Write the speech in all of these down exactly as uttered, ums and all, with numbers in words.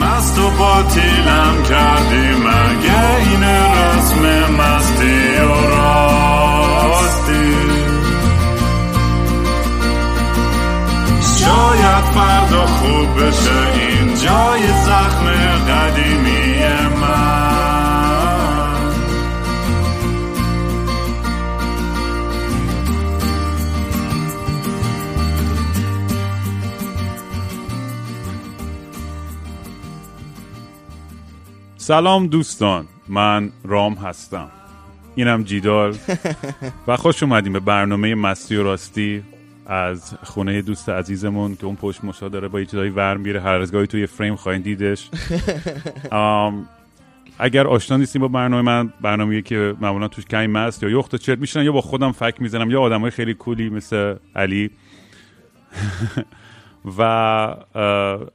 مست و باطیلم کردی، مگه این رسم مستی و راستی؟ شاید فردا خوب بشه این جای زخم قدیمی من. سلام دوستان، من رام هستم، اینم جیدال و خوش اومدیم به برنامه مستی و راستی از خونه دوست عزیزمون که اون پشت مشا داره با یه چیزایی ور میره، هر از گاهی توی فریم خواهید دیدش. اگر آشنا نیستیم با برنامه من، برنامه‌ای که معمولا توش کمی مست یا یخت و چرت میشن یا با خودم فک میزنم یا آدمای خیلی کولی مثل علی و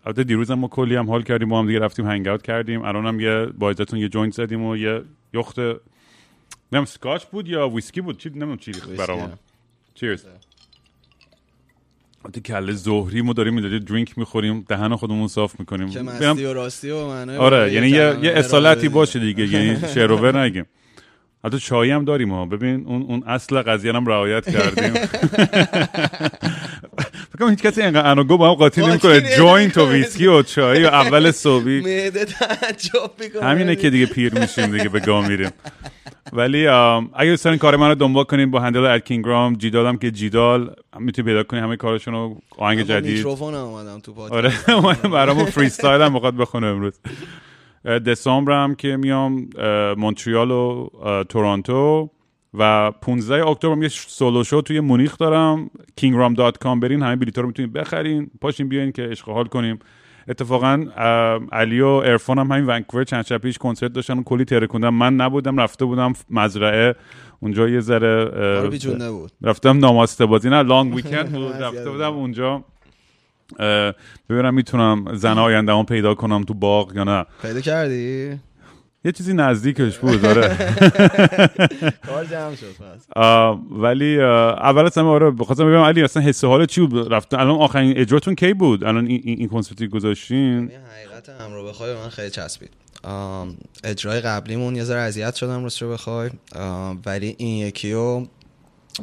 البته دیروز هم ما کلی هم حال کردیم، ما هم دیگه رفتیم هنگ اوت کردیم، الان هم یه با اجازهتون یه جوینت زدیم و یه یخت نم سکاچ بود یا ویسکی بود، چی نمیدونم چی برام. چیرز. آتی کله زهری ما داریم میداریم درینک میخوریم، دهن خودمون صاف میکنیم که مستی و راستی و معنای آره، یعنی یه یه اصالتی باشه دیگه، یعنی شعر و ور نگیم. حتی چایی هم داریم ها، ببین اون اون اصل قضیه هم رعایت کردیم. فکر هیچ کسی اینقدر انگو با هم قاطی نمیکنه، جوینت و ویسکی و چایی و اول صبحی معده تعجب میکنه، همینه که دیگه پیر میشیم دیگه، به گام میریم. ولی اگه دوست دارین کار من رو دنبال کنین با هندل @King Raam، جیدالم که جیدال میتونی پیدا کنی، همه کارشون رو آهنگ جدید میکروفون هم اومدم تو پادکست، آره برامون فری استایل هم بخواد بخونه امروز. دسامبر هم که میام مونتریال و تورنتو و پانزده اکتبر هم یه سولو شو توی مونیخ دارم. کینگ رام دات کام برین، همه بلیط‌ها رو میتونید بخرین، پاشین بیاین که عشق و حال کنیم. اتفاقا علی و عرفان هم همین ونکوور چند شب پیش کنسرت داشتن و کلی تره کندم، من نبودم، رفته بودم مزرعه اونجا یه ذره بود. رفتم ناماسته بازی، نه لانگ ویکند بود، رفته بودم اونجا ببینم میتونم زن آینده‌ام پیدا کنم تو باغ یا نه. پیدا کردی؟ یه چیزی نزدیکش بود داره. کار جمع شد پس. ولی اول از همه آره بخواستم ببینم علی اصلا حس و حال چی بود رفتن. الان آخرین اجراتون کی بود؟ الان این این کنسرتی گذاشتین؟ حقیقت هم رو بخوای من خیلی چسبید. اجرای قبلیمون یه ذره اذیت شدم راستش بخوای، ولی این یکیو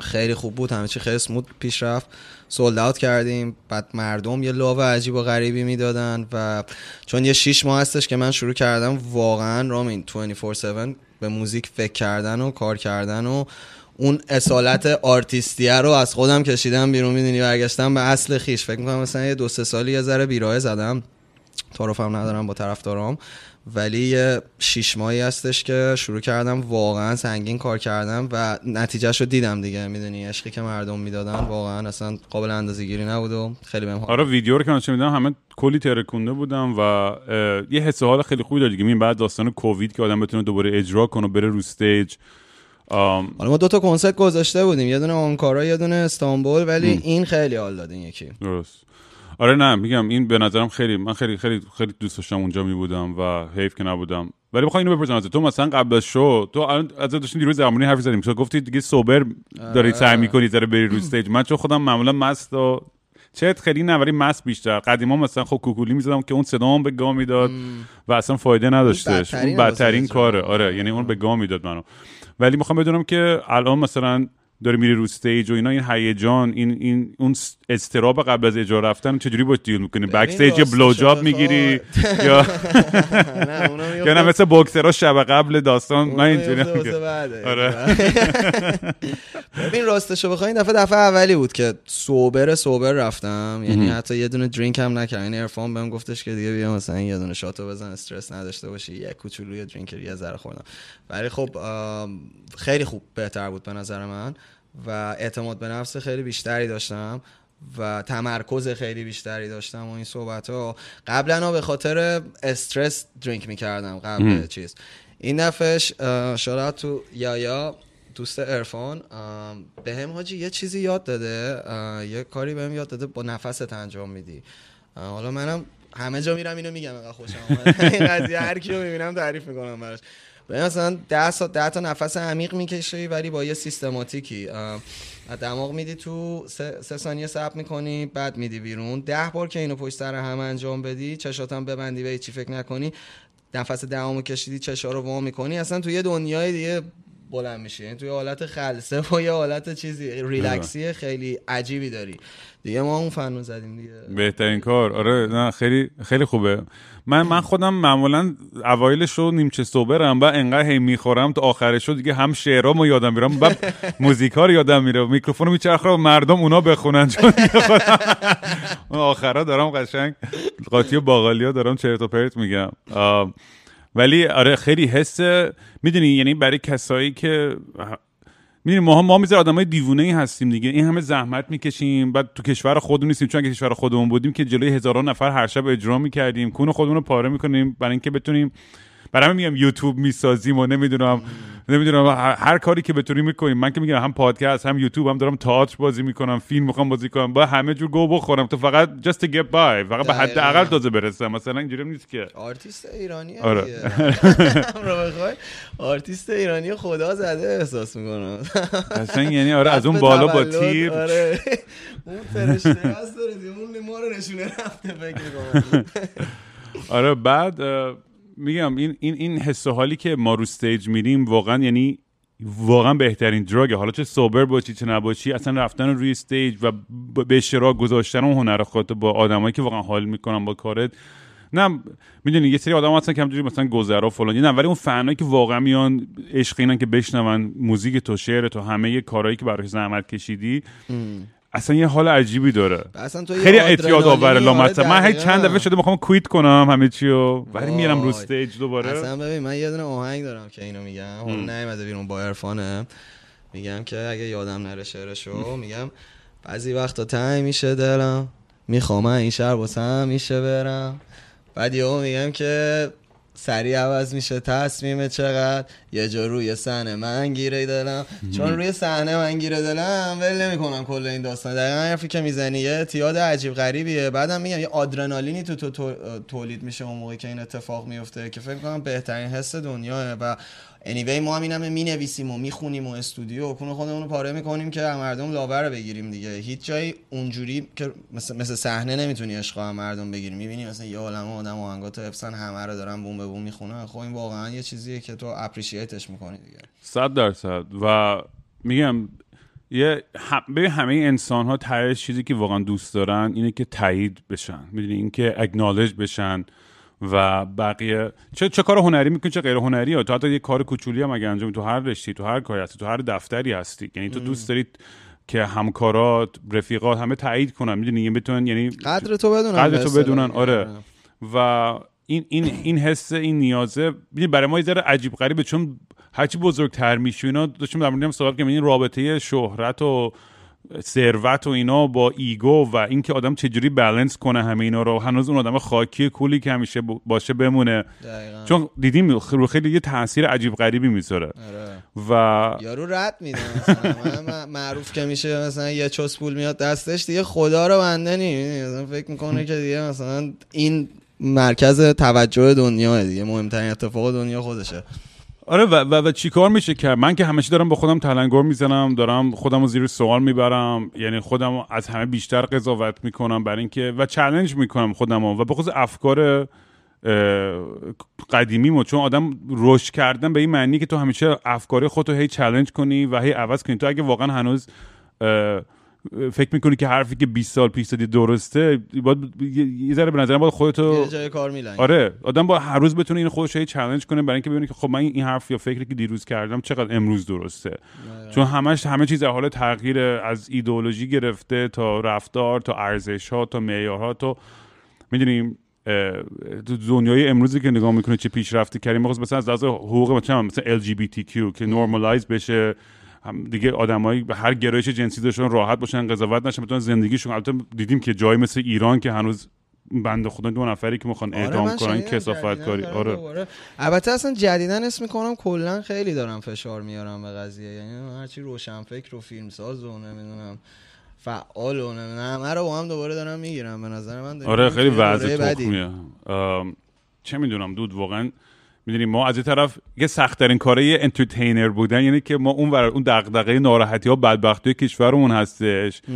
خیلی خوب بود، همه چی خیلی اسموت پیش رفت، سولد اوت کردیم. بعد مردم یه لاو عجیب و غریبی میدادن و چون یه شش ماه هستش که من شروع کردم واقعا رامین بیست و چهار هفت به موزیک فکر کردن و کار کردن و اون اصالت آرتیستیه رو از خودم کشیدم بیرون، میدونی، برگشتم به اصل خیش. فکر میکنم مثلا یه دو سه سالی یه ذره بیراه زدم، تعارفم ندارم با طرفدارام، ولی شش ماهی هستش که شروع کردم واقعا سنگین کار کردم و نتیجهشو دیدم دیگه، میدونی عشقی که مردم میدادن واقعا اصلا قابل اندازه‌گیری نبود و خیلی بهم آره ویدیو رو که من چه میدونم همه کلی ترکونده بودم و یه حس و حال خیلی خوبی داشت دیگه. این بعد داستان کووید که آدم بتونه دوباره اجرا کنه بره رو استیج. آم... ما دو تا کنسرت گذاشته بودیم، یه دونه آنکارا یه دونه استانبول، ولی م. این خیلی حال داد این یکی. درست. آره نه میگم این به نظرم خیلی من خیلی خیلی خیلی دوست داشتم اونجا میبودم و حیف که نبودم. ولی بخوام اینو بپرسم تو مثلا قبل از شو تو الان از داشتین دیروز زمانی حرف زدیم که گفتی دیگه سوبر داری سعی می‌کنی ذره بری رو استیج، من چون خودم معمولا مست و چت خیلی نه ولی مست بیشتر، قدیما مثلا خب کوکولی می‌زدم که اون صدام به گام میداد و اصلا فایده نداشتش، اون بدترین کاره آره، یعنی اون به گام میداد منو. ولی می‌خوام بدونم که الان مثلا داری میری رو استیج و اینا، این هیجان این این اون اضطراب قبل از اجرا رفتن چجوری باش دیل میکنی؟ بک استیج بلو جاب میگیری یا یا نه مثل بوکسرها شب قبل داستان نه اینجوری آره. ببین راستشو بخوای این دفعه دفعه اولی بود که سوبر سوبر رفتم، یعنی حتی یه دونه درینک هم نکردم. این عرفان بهم گفتش که دیگه بیا مثلا یه دونه شاتو بزن استرس نداشته باشی، یه کوچولو یه درینک یه ذره خوردم، ولی خب خیلی خوب بهتر بود به نظر من و اعتماد به نفس خیلی بیشتری داشتم و تمرکز خیلی بیشتری داشتم و این صحبت‌ها. قبلا به خاطر استرس درینک می‌کردم قبل چیز. این دفعهش شاید تو یا یا دوست عرفان بهم حاجی یه چیزی یاد داده، یه کاری بهم یاد داده، با نفست انجام میدی. حالا منم همه جا میرم اینو میگم، انقدر خوشم اومد این قضیه، هر کیو می‌بینم تعریف می‌کنم براش. به مثلا ده ساعت ده تا نفس عمیق میکشی ولی با یه سیستماتیکی دماغ میدی تو، سه, سه ثانیه صبر میکنی بعد میدی بیرون. ده بار که اینو پشت سر هم انجام بدی، چشاتم ببندی به چی فکر نکنی، نفس دهمو کشیدی چشا رو وا میکنی، اصلا تو یه دنیای دیگه بلند میشه، یعنی توی حالت خلسه و یه حالت چیزی ریلکسی خیلی عجیبی داری دیگه. ما اون فنو زدیم دیگه، بهترین کار. آره نه خیلی خیلی خوبه. من من خودم معمولا اوایلش رو نیمچه سوبرم، بعد انقدر هی میخورم تا آخرش رو دیگه هم شعرامو یادم میرم، بعد موزیکا رو یادم میره، میکروفونو میچرخه مردم اونا بخونن، چون آخرا دارم قشنگ قاطی و باقالیا دارم چرت و پرت میگم. ولی آره خیلی حس، میدونی یعنی برای کسایی که میدونی ما ما میذار آدمای دیوونه‌ای هستیم دیگه، این همه زحمت میکشیم، بعد تو کشور خودمون نیستیم، چون که کشور خودمون بودیم که جلوی هزاران نفر هر شب اجرا میکردیم، کون خودمون رو پاره میکنیم برای اینکه بتونیم، برای همین میگم یوتیوب میسازیم و نمیدونم نمیدونم هر کاری که بتونیم میکنیم. من که میگم هم پادکست هم یوتیوب هم دارم تئاتر بازی میکنم، فیلم میخوام بازی کنم، با همه جور گو بخورم تو فقط just to get by، فقط به حد اقل تازه برسم. مثلا اینجوری نیست که آرتیست ایرانیه آره. دیگه آرتیست ایرانی خدا زده احساس میکنم اصلا، یعنی آره از اون بالا با تیر آره اون فرشته است داره اون ما رو نشونه رفته فکر میکنم آره. بعد میگم این این این حس و حالی که ما رو استیج میریم واقعا، یعنی واقعا بهترین دراگه، حالا چه سوبر باشی چه نباشی، اصلا رفتن روی استیج و به اشتراک گذاشتن اون هنر خودت با آدمایی که واقعا حال میکنن با کارت. نه میدونی یه سری آدم اصلا کمجوری مثلا گذرا فلان، نه ولی اون فنایی که واقعا میان عشق اینن که بشنون موزیک تو، شعر تو، همه کارهایی که برای زحمت کشیدی م. اصلا یه حال عجیبی داره. خیلی اعتیاد آوره لامصب. من هی چند دفعه شده میخوام کویت کنم همه چیو، ولی میرم رو استیج دوباره. اصلا ببین من یه دونه آهنگ دارم که اینو میگم، اون نمیاد بیرون با عرفانه، میگم که اگه یادم نره شعرشو، میگم بعضی وقتا تنگ میشه دلم، میخوام این شهر واسم میشه برم، بعد یهو میگم که سریع عوض میشه تصمیم، چقدر یه جا روی صحنه من گیره دلم، چون روی صحنه من گیره دلم ول نمیکنم کل این داستان. دقیقاً حرفی که میزنی یه تیاد عجیب غریبیه. بعدم میگم یه آدرنالینی تو تو, تو تولید میشه اون موقعی که این اتفاق میفته که فکر کنم بهترین حس دنیاه. و anyway ما همینم مینویسیم و میخونیم و استودیو کون خودمون رو پاره میکنیم که مردم لاور بگیریم دیگه. هیچ جایی اونجوری که مثل مثل صحنه نمیتونی عشقا مردم بگیری. میبینی مثلا یه عالمه آدم آهنگا تو افسن همه رو دارن بوم به بوم میخونن، خب این واقعا یه چیزیه که تو اپریشییتش میکنی دیگه. صد درصد. و میگم یه هم به همه انسان ها تره چیزی که واقعا دوست دارن اینه که تایید بشن، میدونی، اینکه اگنالج بشن. و بقیه چه چه کار هنری میکنی چه غیر هنری ها، تو حتی یه کار کوچولی هم اگه انجام میدی، تو هر رشته، تو هر کاری هستی، تو هر دفتری هستی، یعنی تو دوست دارید که همکارات، رفیقات، همه تایید کنن، میدونی، بتونن یعنی قدر تو بدونن، قدر تو بدونن آره. و این این این حس، این نیازه برای ما یه ذره عجیب غریبه، چون هرچی بزرگتر میشی اینا، داشتم در موردم صحبت کردم، این رابطه شهرت و ثروت و اینا با ایگو و اینکه آدم چجوری بالانس کنه همه اینا رو، هنوز اون آدم خاکی کولی که همیشه باشه بمونه. دقیقا. چون دیدیم رو خیلی یه تاثیر عجیب غریبی میذاره. آره. و یارو رد میده مثلا معروف که میشه مثلا یه چوس پول میاد دستش دیگه، خدا رو بنده نی مثلا فکر میکنه که دیگه مثلا این مرکز توجه دنیاه دیگه، مهمترین اتفاق دنیا خودشه. آره. و و, و چیکار میشه کرد؟ من که همیشه دارم با خودم تلنگر میزنم، دارم خودم رو زیر سوال میبرم، یعنی خودم از همه بیشتر قضاوت میکنم برای اینکه و چالش میکنم خودم رو، و به خصوص افکار قدیمیمو، چون آدم روش کردن به این معنی که تو همیشه افکار خودتو هی چالش کنی و هی عوض کنی. تو اگه واقعا هنوز فکر میکنی که حرفی که بیست سال پیش زدی درسته، باید یه ذره به نظر من باید خودتو جای کار میلنگی. آره، آدم با هر روز بتونه این خودش رو چالش کنه برای اینکه ببینه که خب من این حرف یا فکری که دیروز کردم چقدر امروز درسته. آره. چون همش همه چیز در حال تغییر، از ایدئولوژی گرفته تا رفتار، تا ارزش‌ها، تا معیارها، تا میدونیم تو دنیای امروزی که نگاه میکنه چه پیشرفتی کردیم، مثلا از لحاظ حقوق مثلا مثلا ال جی بی تی کیو که نورمالایز بشه، هم دیگه آدمایی به هر گرایش جنسی داشتن راحت باشن، قضاوت نشن، بتونن زندگیشون. البته دیدیم که جایی مثل ایران که هنوز بنده خدا دو نفری که میخوان اعدام آره کنن کثافت کاری آره. البته اصلا جدیدن اسم میکنم کلا خیلی دارم فشار میارم به قضیه، یعنی هرچی روشنفکر و فیلمساز و نمیدونم فعال و نمیدونم هر رو هم دوباره دارم میگیرم. به نظر من آره خیلی وضع تخمیه. چه میدونم دود واقعا میدونیم ما از این طرف یه سخت‌ترین کاره یه انترتینر بودن، یعنی که ما اون ور اون دغدغه ناراحتی‌ها بدبختی کشورمون هستش ام.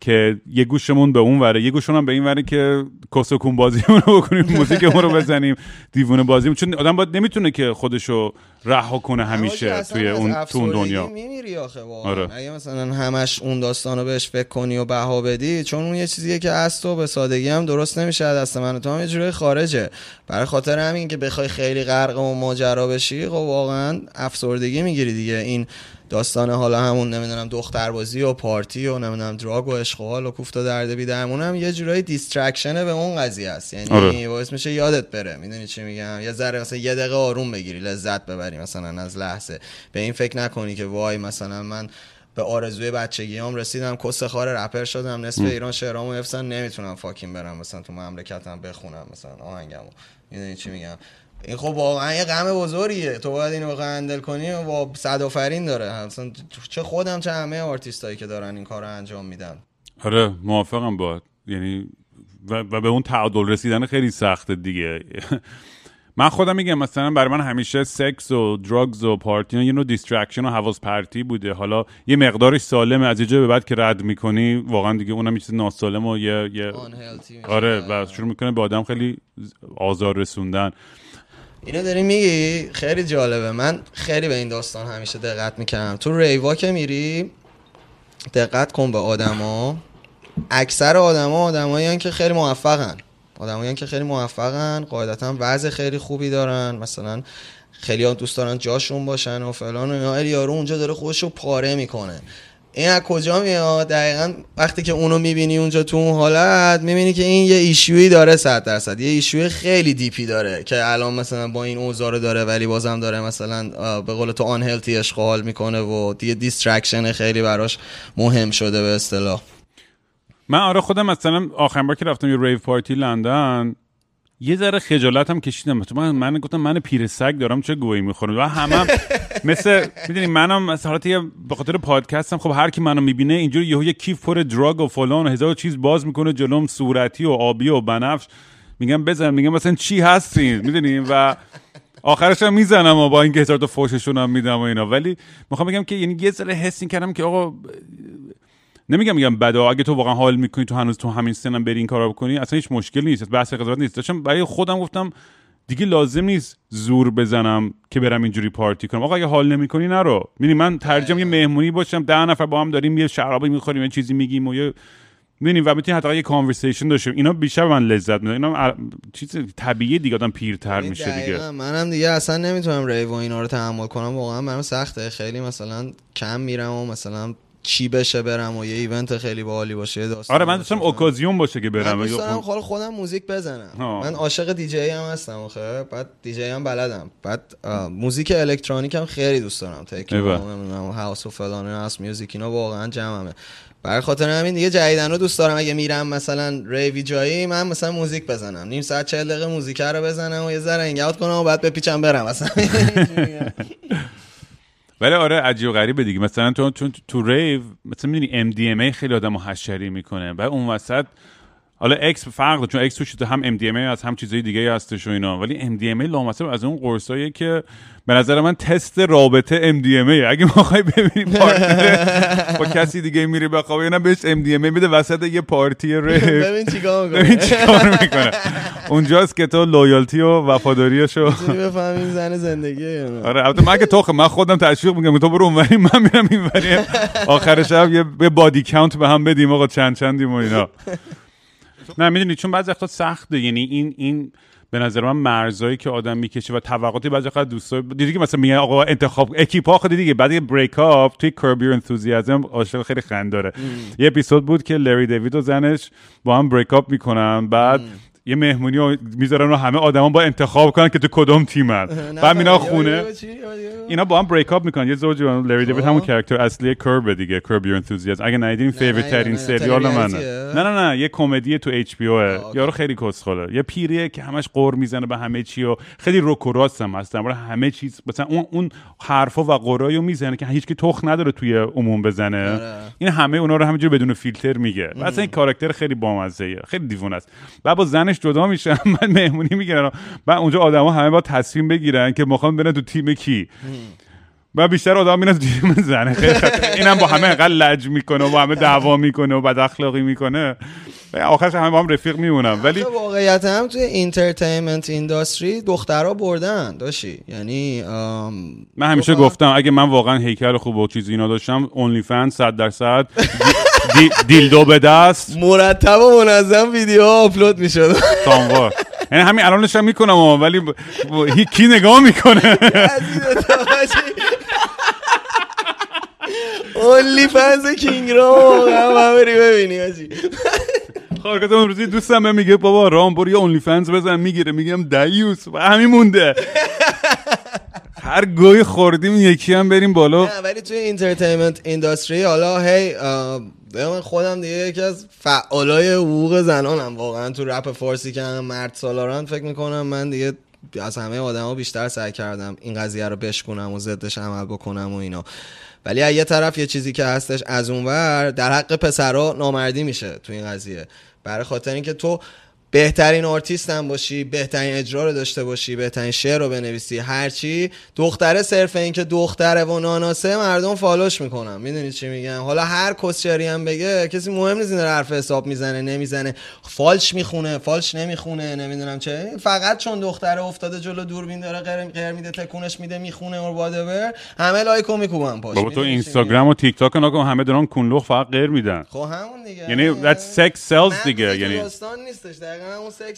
که یه گوشمون به اون وره، یه گوشمون به این وره که کوسکون بازیمون رو بکنیم، موزیکمون رو بزنیم، دیوونه بازیمون، چون آدم باید نمیتونه که خودشو رها کنه همیشه توی اون تو دنیا میمیری آخه واقعا. آره. اگه مثلا همش اون داستانو بهش فکر کنی و بها بدی، چون اون یه چیزیه که از تو به سادگی هم درست نمیشه، دست من تو هم یه جوری خارجه. برای خاطر همین که بخوای خیلی غرق اون ماجرا بشی، خب واقعا افسردگی میگیری دیگه. این داستانه حالا همون نمیدونم دختربازی و پارتی و نمیدونم دراگ و عشق و حال و کوفتا درد بی درمون هم یه جورایی دیسترکشنه به اون قضیه است، یعنی آره. باعث میشه یادت بره، میدونی چی میگم، یه ذره مثلا یه دقیقه آروم بگیری، لذت ببری مثلا از لحظه، به این فکر نکنی که وای مثلا من به آرزوی بچگیام رسیدم، کسخوار رپر شدم، نصف ایران شعرامو حفظن، نمیتونم فاکین برم مثلا تو مملکتم بخونم مثلا آهنگمو، میدونی چی میگم. این خب واقعا یه غم بزرگیه، تو باید اینو واقعا هندل کنی و با صد آفرین داره، مثلا چه خودم چه همه آرتیستایی که دارن این کارو انجام میدن. آره موافقم باهات، یعنی و, و به اون تعادل رسیدن خیلی سخته دیگه. من خودم میگم مثلا برای من همیشه سکس و درگز و پارتی و یه نوع دیسترکشن و حواس پرتی بوده، حالا یه مقدارش سالمه، از اینجا به بعد که رد میکنی واقعا دیگه اونم یه چیز ناسالم و یه, یه... آره و شروع میکنه به آدم خیلی آزار رسوندن. اینو داری میگی خیلی جالبه، من خیلی به این داستان همیشه دقت میکنم. تو ریوا که میری دقت کن به آدما، اکثر آدما آدمایین که خیلی موفقن، آدمایین که خیلی موفقن قاعدتا وضع خیلی خوبی دارن، مثلا خیلی ها دوست دارن جاشون باشن و فلان و اینا، یارو اونجا داره خودشو پاره میکنه. این از کجا میاد؟ دقیقاً وقتی که اونو میبینی اونجا تو اون حالت، میبینی که این یه ایشویی داره، صد درصد یه ایشوی خیلی دیپی داره که الان مثلا با این اوزار داره، ولی بازم داره مثلا به قول تو آن هلتی اشغال میکنه و دیگه دیسترکشن خیلی براش مهم شده به اصطلاح. من آره خودم مثلا آخرین بار که رفتم یه ریو پارتی لندن یه ذره خجالت هم کشیدم، تو من من گفتم من پیر سگ دارم چه گویی میخورم و همه مثل میدونی منم از حالت به خاطر پادکستم، خب هر کی منو میبینه اینجوری یهو یه کیف پر دراگ و فلان و هزار چیز باز میکنه جلوم، صورتی و آبی و بنفش، میگم بزن، میگم مثلا چی هستین میدونی، و آخرش هم میزنم و با این که هزار تا فوششون هم میدم و اینا. ولی میخوام بگم که یعنی یه ذره حس کردم که آقا نمیگم میگم بدا، اگه تو واقعا حال میکنی تو هنوز تو همین سنم بری این کارا بکنی اصلا هیچ مشکلی نیست، بحث قضاوت نیست. داشتم برای خودم گفتم دیگه لازم نیست زور بزنم که برم اینجوری پارتی کنم، آقا اگه حال نمیکنی نرو. میدونی من ترجم یه مهمونی باشم ده نفر با هم داریم یه شرابی میخوریم یه چیزی میگیم و یه میدونی و میتونی حتی یه کانورسیشن داشته، اینا بیشتر من لذت میده، اینا ع... چیز طبیعی دیگه، آدم پیرتر میشه دیگه. منم دیگه اصلا نمیتونم ریو و اینا رو تحمل کنم، واقعا برام سخته، خیلی مثلا کم میرم و مثلا چی بشه برم و یه ایونت خیلی باحالی باشه داستان. آره من دوستم اوکازیون باشه که برم، من دوستم خال خودم موزیک بزنم ها. من عاشق دی جی هم هستم آخه، بعد دی جی هم بلدم، بعد موزیک الکترونیک هم خیلی دوست دارم، تکنو نمیدونم هاوس و فلان و اس میوزیک اینا واقعا جمعمه. برای خاطر همین دیگه جدیدن رو دوست دارم، اگه میرم مثلا ریوی جایی من مثلا موزیک بزنم، نیم ساعت چهل دقیقه موزیک رو بزنم و یه ذره انگار کنم و بعد بپیچم برم مثلا. ولی آره عجیب و غریبه دیگه، مثلا تو تو, تو ریو مثلا می‌بینی ام دی ام ای خیلی آدمو حشری میکنه، بعد اون وسط حالا اکس فرق، چون اکس توش هم ام دی ام ای از هم چیزای دیگه هستش و اینا، ولی ام دی ام ای لامصب از اون قرصاییه که به نظر من تست رابطه ام دی ام ای، اگه ما بخوایم ببینیم پارتنر با کسی دیگه میری بخوابه اینا بهش ام دی ام ای میده وسط یه پارتی ریو، ببین چیکار میکنه، ببین چیکار میکنه، اونجاست که تو لویالتی و وفاداریشو بفهمیم زن زندگیه. آره البته من که تو من خودم تشویق میگم تو برو اونوری من میرم اینوری، آخر شب یه بادی کانت به هم بدیم آقا چند چندیم و اینا. نه میدونی چون بعضی وقتا سخته، یعنی این این به نظر من مرزایی که آدم میکشه و توقعاتی بعضی وقتا دوستا دیدی که مثلا میگن آقا انتخاب اکیپا خود دیگه، بعد یه بریک اپ توی کرب یور انتوزیازم عاشق خیلی خنداره ام. یه اپیزود بود که لری دیوید و زنش با هم بریک اپ میکنن، بعد ام. یه مهمونی میذارن و همه آدما با انتخاب کنن که تو کدوم تیمن، بعد اینا خونه اینا با هم بریک اپ میکنن، یه زوج لری دیوید همون کاراکتر اصلی کرب دیگه، کرب یور انتوزیازم اگه ندیدین فیوریت ترین سریال منه، نه نه نه یه کمدی تو اچ پی اوه، یارو خیلی کسخله، یه پیریه که همش قر میزنه به همه چی و خیلی روکراست هم هست، برای همه چیز مثلا اون اون حرفا و قرایو میزنه که هیچ کی تخ نداره توی عموم بزنه، این همه اونا رو همینجوری بدون فیلتر میگه، مثلا این کاراکتر خیلی بامزه، خیلی دیوونه است. بعد با زنش تیمش جدا میشن، من مهمونی میگیرن، بعد اونجا آدما همه با تصمیم بگیرن که میخوان برن تو تیم کی و بیشتر آدما میرن تو تیم زنه. اینم هم با همه انقدر لج میکنه و با همه دعوا میکنه و بد اخلاقی میکنه و آخرش همه با هم رفیق میمونن. ولی واقعیت هم توی اینترتینمنت اینداستری دخترها بردن داشی، یعنی من همیشه دختر... گفتم اگه من واقعا هیکل خوب و چیزی اینا داشتم، اونلی فنس صد درصد دی... دیلدو به دست مرتب و منظم ویدیو آپلود میشد سانوار. یعنی همین الانش هم میکنم ولی کی نگاه میکنه؟ اونلی فنس کینگ رام همه ری ببینی آجی. خارکت امروزی دوستم به میگه بابا رام برو یا اونلی فنس بزن، میگیره میگم دیوس و همین مونده. هر گوی خوردیم یکی هم بریم بالا. نه ولی توی اینترتینمنت اینداستری حالا هی من خودم دیگه یکی از فعالای حقوق زنانم واقعا تو رپ فارسی که هم مرد سالاران فکر میکنم من دیگه از همه آدما بیشتر سعی کردم این قضیه رو بشکنم و ضدش عمل بکنم و اینا. ولی از یه طرف یه چیزی که هستش از اونور در حق پسرا نامردی میشه تو این قضیه، برای خاطر اینکه تو بهترین آرتیست هم باشی، بهترین اجرا رو داشته باشی، بهترین شعر رو بنویسی، هرچی دختره صرف این که دختره و ناناسه مردم فالوش میکنن. میدونی چی میگم؟ حالا هر کسچری هم بگه کسی مهم نیست این حرف حساب میزنه نمیزنه، فالش میخونه فالش نمیخونه، نمیدونم چه، فقط چون دختره افتاده جلو دوربین داره قرم قرم میده تکونش میده میخونه اور وادور همه لایک میکوبن پاش. بابا تو اینستاگرام و تیک تاک ناگه همه دارن کونلخ فقط قر میدن. خب همون دیگه، یعنی that sex sells دیگه، یعنی داستان نیستش.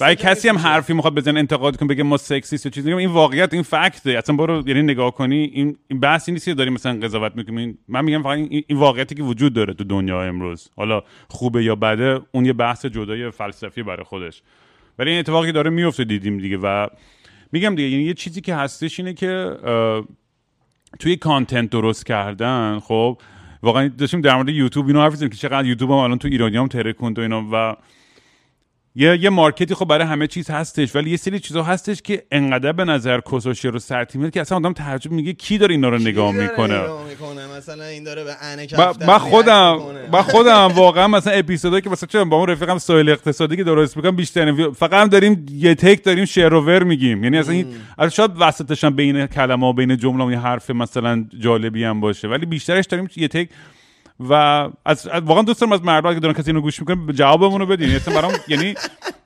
برای کسی هم حرفی میخواد بزنه انتقاد کنه بگه ما سکسیست یا چیزی میگم، این واقعیت این فکته اصلا. برو یعنی نگاه کنی این این بحثی نیست که داریم مثلا قضاوت میکنیم. من میگم فقط این, این واقعیتی که وجود داره تو دنیا امروز، حالا خوبه یا بده اون یه بحث جدای فلسفی برای خودش، ولی این اتفاقی داره میفته دیدیم دیگه. و میگم دیگه یعنی یه چیزی که هستش اینه که توی کانتنت درست کردن، خب واقعا داشتیم در مورد یوتیوب اینو حرف می‌زدیم که چقدر یوتیوب هم الان تو ایرانیام ترکوند و اینا و یه یه مارکتی خب برای همه چیز هستش، ولی یه سری چیزا هستش که انقدر به نظر کسوشه رو سرتی میاد که اصلا آدم تعجب میگه کی داره اینا رو نگاه میکنه. مثلا این داره به عن کفتن. من خودم من خودم واقعا مثلا اپیزودایی که مثلا چه با اون رفیقم سوال اقتصادی که درست میگم بیشتر فقط هم داریم یه تک داریم شعر و ور میگیم، یعنی اصلا از شاید وسطش هم بین کلمه و بین جمله و حرف مثلا جالبی هم باشه، ولی بیشترش داریم یه تک. و از واقعا دوست دارم از مردم که دارن کسی اینو گوش میکنن جوابمون رو بدین اصلا برام. یعنی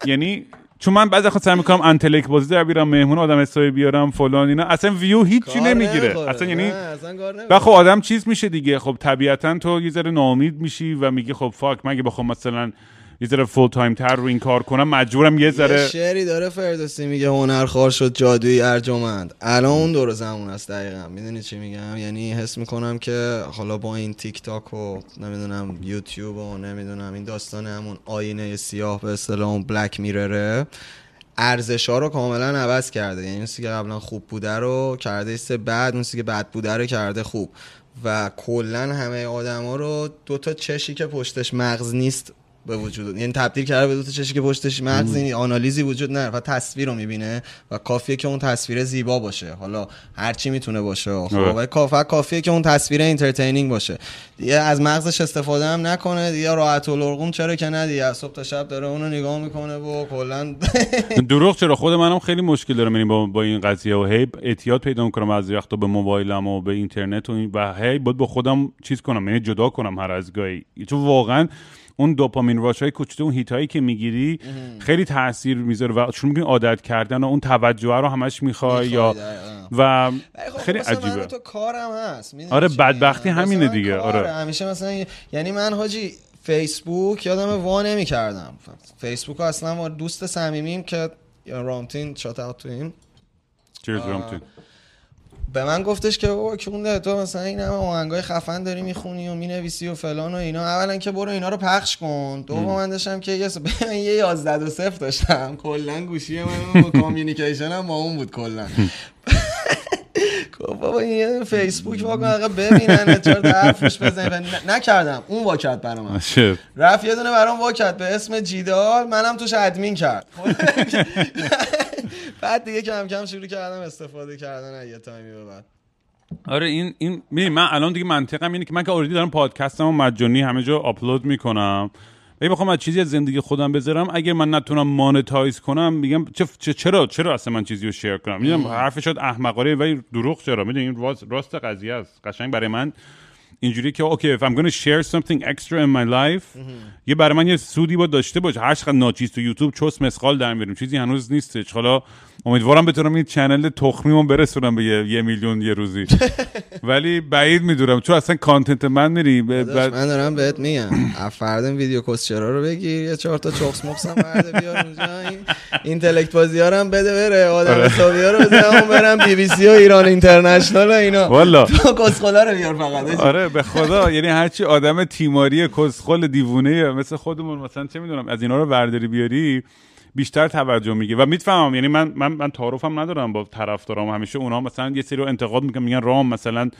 یعنی چون من بعضی وقت سعی میکنم انتلیک بازی در بیارم، مهمون آدم حسابی بیارم فلان اینا، اصلا ویو هیچی نمیگیره اصلا. یعنی و خب آدم چیز میشه دیگه، خب طبیعتا تو یه ذره ناامید میشی و میگی خب فاک من اگه بخوام مثلا یه ذره فول تایم تر رو این کار کنم مجبورم یه ذره. یه شعری داره فردوسی میگه هنر خوار شد جادویی ارجمند، الان اون دور زمون است دقیقاً. میدونی چی میگم؟ یعنی حس میکنم که حالا با این تیک تاک و نمیدونم یوتیوب و نمیدونم این داستان همون آینه سیاه به اصطلاح اون بلک میرره ارزش‌ها رو کاملا عوض کرده. یعنی اون چیزی که قبلا خوب بوده رو کرده سه بعد، اون چیزی که بد بوده رو کرده خوب و کلا همه آدما رو دو تا چشی که پشتش مغز نیست به وجود، یعنی تبدیل کرده به دو تا چشی که پشتش مغز این آنالیزی وجود نداره و تصویر رو میبینه و کافیه که اون تصویر زیبا باشه، حالا هر چی میتونه باشه، خب کافه کافیه که اون تصویر انترتینینگ باشه دیگه، از مغزش استفاده هم نکنه دیگه، راحت و لرغوم چرا که ندی از صبح تا شب داره اونو نگاه میکنه و کلا دروغ. چرا خود منم خیلی مشکل دارم یعنی با, با این قضیه و هی اعتیاد پیدا میکنم از وقتا به موبایلم و به اینترنت و این و هی بود با خودم چیز کنم، یعنی جدا کنم هر از گاهی، چون واقعا اون دوپامین راشای کوچیک اون هیتایی که میگیری خیلی تاثیر میذاره و چون میگن عادت کردن و اون توجه رو همش میخوای یا و خیلی عجیبه. تو کارم هست آره، بدبختی همینه دیگه. آره همیشه مثلا یعنی من حاجی فیسبوک یادم وا نمی‌کردم، فیسبوک اصلا ما دوست صمیمیم که رامتین شات اوت تو این چیز رامتین به من گفتش که بابا کونده تو مثلا این همه آهنگای خفن داری میخونی و مینویسی و فلان و اینا، اولا که برو اینا رو پخش کن، دوم من داشتم که یه یازده و صفر داشتم کلا گوشی من با کامیونیکیشنم با اون بود کلا بابا این فیسبوک واقعا آقا ببینن چرا حرفش بزنن. نکردم اون واکت برام رفت یه دونه برام واکت به اسم جیدال، منم توش ادمین کرد بعد دیگه کم کم شروع کردم استفاده کردن از یه تایمی به بعد. آره این این من الان دیگه منطقم اینه که من که اوردی دارم پادکستمو مجانی همه جا آپلود میکنم اگه بخوام از چیزی از زندگی خودم بذارم، اگه من نتونم مانتایز کنم، میگم چرا چرا چرا اصلا من چیزی رو شیر کنم. میدونم حرف شد احمقانه ولی دروغ چرا، میدونم این راست, راست قضیه است. قشنگ برای من اینجوری که اوکی if I'm going to share something extra in my life یه برای من یه سودی با داشته باشه. هر چقدر ناچیز تو یوتیوب چوس مسخال در میاریم، چیزی هنوز نیستش. حالا امیدوارم بتونم این چنل تخمیمو برسونم به یه میلیون یه روزی، ولی بعید میدونم چون اصلا کانتنت من میری ب... من دارم بهت میگم افردم ویدیو کوسچرا رو بگیر، یه چهار تا چخس مخس هم برده بیار اونجا، این اینتلکت بازی‌ها رو هم بده بره، آدم حسابی‌ها رو بزنم برام بی بی سی و ایران اینترنشنال و اینا. والله کوسخلا رو بیار فقط. آره به خدا، یعنی هرچی آدم تیماری کوسخل دیوونه مثل خودمون مثلا چه میدونم از اینا رو برداری بیاری بیشتر توجه میگه و میفهمم. یعنی من من من تعارفم ندارم با طرفدارام، همیشه اونها مثلا یه سری رو انتقاد میکنن، میگن رام مثلا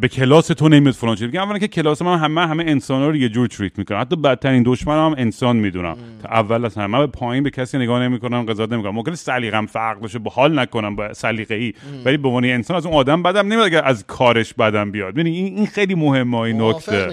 به کلاس تو نمیاد فلان چیز. میگم اولا که کلاس من همه همه انسانا رو یه جور تریت میکنم، حتی بدترین دشمنم انسان میدونم. اول از همه من به پایین به کسی نگاه نمیکنم، قضاوت نمیکنم، ممکنه سلیقه‌م فرق باشه، به حال نکنم با سلیقه‌ای، ولی به عنوان انسان از اون آدم بدم نمیاد اگر از کارش بدم بیاد. یعنی این خیلی مهمه این نکته.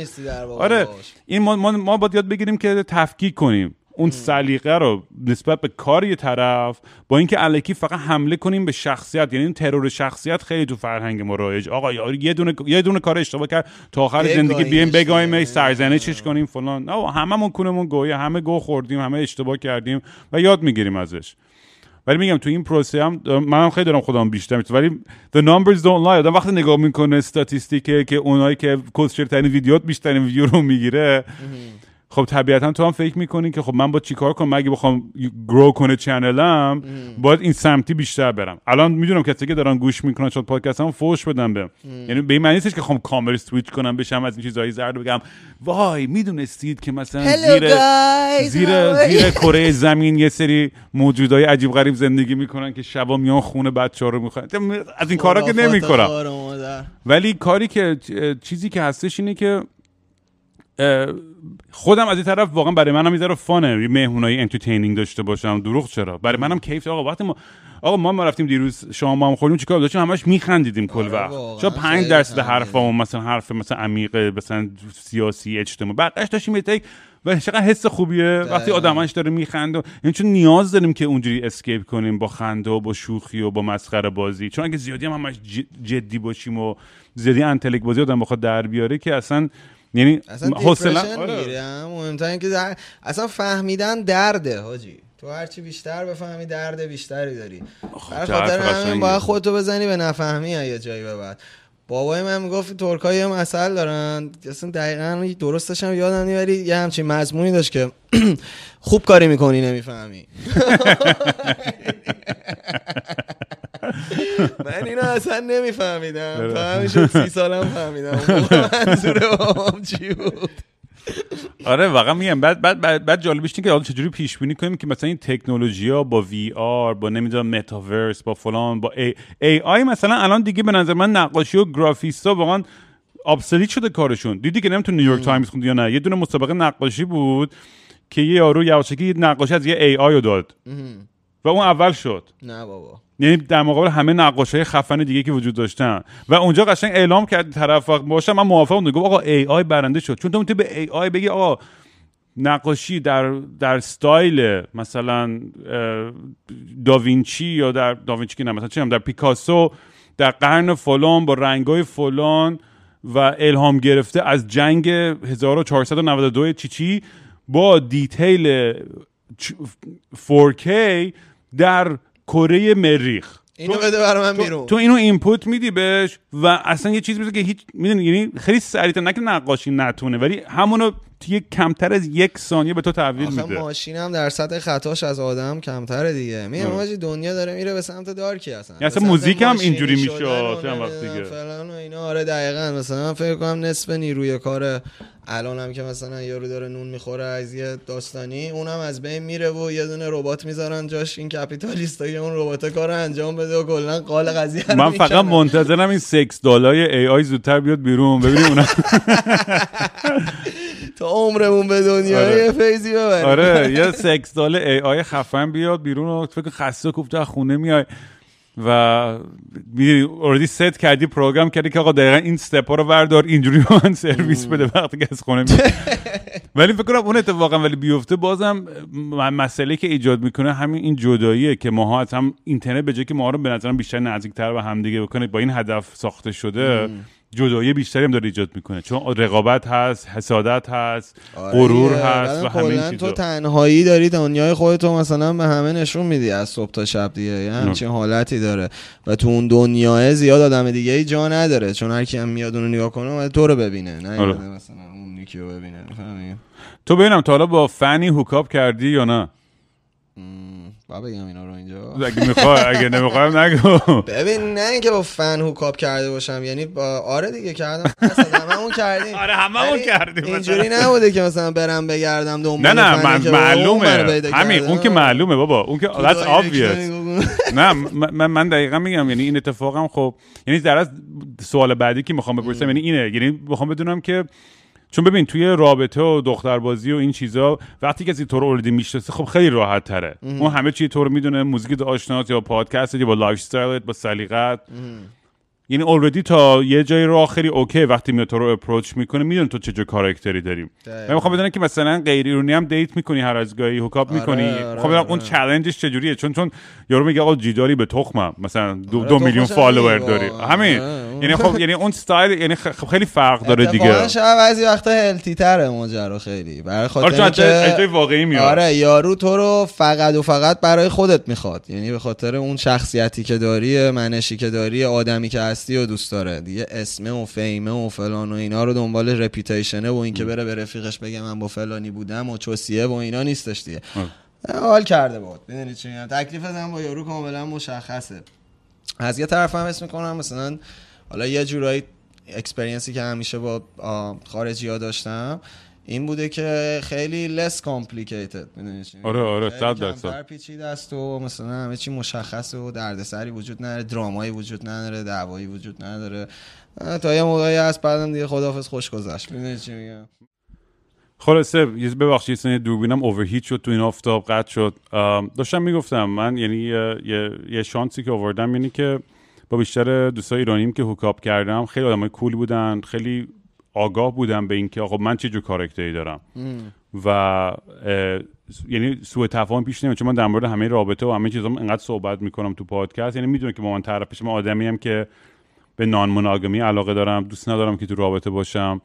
آره این ما ما باید یاد بگیریم که تفکیک کنیم اون سلیقه رو نسبت به کار یه طرف با اینکه الکی فقط حمله کنیم به شخصیت. یعنی این ترور شخصیت خیلی تو فرهنگ ما رایج. آقا یه دونه یه دونه کار اشتباه کرد تا آخر زندگی بیایم بگایم سرزنشش کنیم فلان. نه هممون کونمون گویه، همه گو خوردیم، همه اشتباه کردیم و یاد میگیریم ازش. ولی میگم تو این پروسه هم منم خیلی دارم خودم بیشتر میتونم، ولی the numbers don't lie. آدم وقتی نگاه میکنه استاتستیکه که اونایی که کوشرترین ویدیوات بیشترین ویو رو میگیره، خب طبیعتاً تو هم فکر میکنی که خب من با چی کار کنم، اگه بخوام گرو کنه چنلم باید این سمتی بیشتر برم. الان میدونم کسی که دارن گوش میکنن شاید پادکستم فوش بدم به، یعنی به این معنی نیست که خب کامر سویچ کنم بشم از این چیزای زرد بگم وای میدونستید که مثلا زیر زیر زیر کره زمین یه سری موجودای عجیب غریب زندگی میکنن که شبا میان خونه بچه‌ها رو میخورن. از این کارا که نمیکنم، ولی کاری که چیزی که هستش اینه که خودم از این طرف واقعا برای منم یه ذره فانه مهمونای انترتینینگ داشته باشم. دروغ چرا، برای منم کیف. آقا وقتی ما آقا ما ما رفتیم دیروز شام ما هم خوردیم چیکار داشتیم، همش میخندیدیم کل وقت. چرا پنج درصد حرفامون مثلا حرف مثلا عمیق مثلا سیاسی اجتماعی بقیش داشتیم یک و چقدر حس خوبیه وقتی آدماش داره میخنده. یعنی چون نیاز داریم که اونجوری اسکیپ کنیم با خنده و با شوخی و با مسخره بازی، چون اگه زیادی هم همش جدی باشیم و زیادی انتلک بازی آدم بخواد در بیاره که اصلا یعنی حوصله نمیگیرم. مهمتر اینکه در... اصلا فهمیدن درده حاجی. تو هرچی بیشتر بفهمی درد بیشتری داری. برای خاطر همین باید خودتو بزنی به نفهمی یا جایی به بعد. بابای من میگفت ترکای هم عسل دارن، اصلا دقیقاً درستش هم یادم نیست ولی یه همچین مضمونی داشت که خوب کاری میکنی نمیفهمی. من اینو اصلا نمیفهمیدم تا همیشه سی سالم فهمیدم منظور بابام چی بود. آره واقعا میگم بعد بعد بعد جالبیش اینه که آدم چجوری پیش بینی کنیم که مثلا این تکنولوژی‌ها با وی آر با نمیدونم متاورس با فلان با ای ای آی مثلا الان دیگه به نظر من نقاشی و گرافیستا واقعا ابسولیت شده کارشون. دیدی که نمیتون نیویورک تایمز خوند یا نه، یه دونه مسابقه نقاشی بود که یه یارو یواشکی نقاشی از یه ای آی رو داد و اون اول شد. نه بابا، یعنی در مقابل همه نقاشای خفن دیگه که وجود داشتن و اونجا قشنگ اعلام کرد طرف باشه. من موافقم بودم، گفت آقا ای آی برنده شد، چون تو میتونی به ای آی بگی آقا نقاشی در در استایل مثلا داوینچی یا در داوینچی که نه مثلا چه در پیکاسو در قرن فلان با رنگای فلان و الهام گرفته از جنگ هزار و چهارصد و نود و دو چی چی با دیتیل فور کی در کره مریخ. اینو بده برام من بیرون. تو اینو اینپوت میدی بهش و اصلا یه چیز میشه که هیچ میدونی، یعنی خیلی سریعتر نه که نقاشی نتونه ولی همونو توی کمتر از یک ثانیه به تو تحویل میده. اصلا ماشینم در سطح خطاش از آدم کمتره دیگه. میگم واجی دنیا داره میره به سمت دارکی اصلا. اصلا موزیک هم اینجوری میشه اصلا وقت دیگه. فلان و اینا. آره دقیقاً. مثلا من فکر کنم نصف نیروی کار الانم که مثلا یارو داره نون میخوره از یه داستانی اونم از بین میره و یه دونه ربات میذارن جاش این کپیتالیستا که اون رباتا کارو انجام بده و کلا قال قضیه. من فقط منتظرم این سکس دالای ای آی زودتر بیاد بیرون ببینیم اونم تا عمرمون به دنیای فیزی ببریم. آره یه سکس دال ای آی خفن بیاد بیرون و فکر خسته کوفته خونه میای و میدونی اوردی ست کردی پروگرام کردی که آقا دقیقاً این استپا رو بردار اینجوری من سرویس بده وقتی که از خونه میام. ولی فکر کنم اون اتفاقا ولی بیفته بازم مسئله که ایجاد میکنه همین این جداییه که ماها از هم اینترنت به جای که ما رو به نظرم بیشتر نزدیک‌تر به همدیگه بکنه با این هدف ساخته شده جدایی بیشتری هم داره ایجاد میکنه چون رقابت هست، حسادت هست، غرور هست و همه چیزا. تو تنهایی داری دنیای خودت رو مثلا به همه نشون میدی از صبح تا شب دیگه، همین چه حالتی داره و تو اون دنیای زیاد آدم دیگه ای جا نداره چون هر کی هم میاد اون رو نگاه کنه بعد تو رو ببینه نه مثلا اون یکی رو ببینه. فهمیدی؟ تو ببینم تا حالا با فنی هوکاپ کردی یا نه؟ بابا بگم اینا رو اینجا اگه میخوای اگه نمیخوایم نگو. ببین نه اینکه با فن هوکاپ کرده باشم یعنی آره دیگه کردم مثلا هممون کردیم آره هممون کردیم اینجوری نبوده که مثلا برم بگردم دنبال نه نه من معلومه همین اون که معلومه بابا اون که that's obvious. نه من من دقیقاً میگم یعنی این اتفاقم خب یعنی در از سوال بعدی که میخوام بپرسم یعنی اینه یعنی میخوام بدونم که چون ببین توی رابطه و دختربازی و این چیزا وقتی کسی تو رو اوردی میشناسه خب خیلی راحت تره ام. اون همه چی تو رو میدونه، موزیک آشنات یا پادکست یا با لایف استایلت با سلیقت یعنی اوردی تا یه جایی رو خیلی اوکی وقتی میاد تو رو اپروچ میکنه میدونه تو چه جور کاراکتری داریم. من میخوام بدونم که مثلا غیر ایرونی هم دیت میکنی هر از گاهی هوکاپ میکنی خب بدونم اون چالنجش چجوریه چون چون یارو میگه آقا جیداری به تخمم مثلا دو, دو میلیون فالوور داری همین یعنی خب یعنی اون استایل یعنی خب خیلی فرق داره دیگه. واقعا شاید بعضی وقتا هلتی تره ماجرا خیلی برای خاطر اینکه آره واقعی میاد آره یارو تو رو فقط و فقط برای خودت میخواد یعنی به خاطر اون شخصیتی که داری، منشی که داری، آدمی که هستی و دوست داره دیگه. اسمه و فیمه و فلان و اینا رو دنبال رپیتیشنه و این که بره به رفیقش بگه من با فلانی بودم و چوسیه و اینا نیستش دیگه. حال کرده بود ببینید چی میگم. تکلیف من با یارو کاملا مشخصه. از یه طرفم اسم میکنم مثلا حالا یه جورایی اکسپریانسی که همیشه با خارجی ها داشتم این بوده که خیلی less complicated میدونی چی؟ آره آره صد درصد. کمتر پیچیده است و مثلا همه چی مشخصه و دردسری وجود نداره، درامایی وجود نداره، دعوایی وجود نداره. تا یه موقعی هست بعدم دیگه خداحافظ خوش گذشت. میدونی چی میگم؟ خلاصه یه ببخشید سن دوربینم اوورهیت شد تو این آفتاب قطع شد. داشتم میگفتم من یعنی یه, یه،, یه شانسی که آوردم یعنی که با بیشتر دوستای ایرانیم که هوکاپ کردم خیلی آدمای کول بودن، خیلی آگاه بودم به اینکه آقا من چه جور کاراکتری دارم ام. و یعنی سوء تفاهم پیش نمیاد چون من در مورد همه رابطه و همه چیزام انقدر صحبت میکنم تو پادکست یعنی میدونه که با من طرف پیش من آدمی ام که به نان مونوگامی علاقه دارم، دوست ندارم که تو رابطه باشم.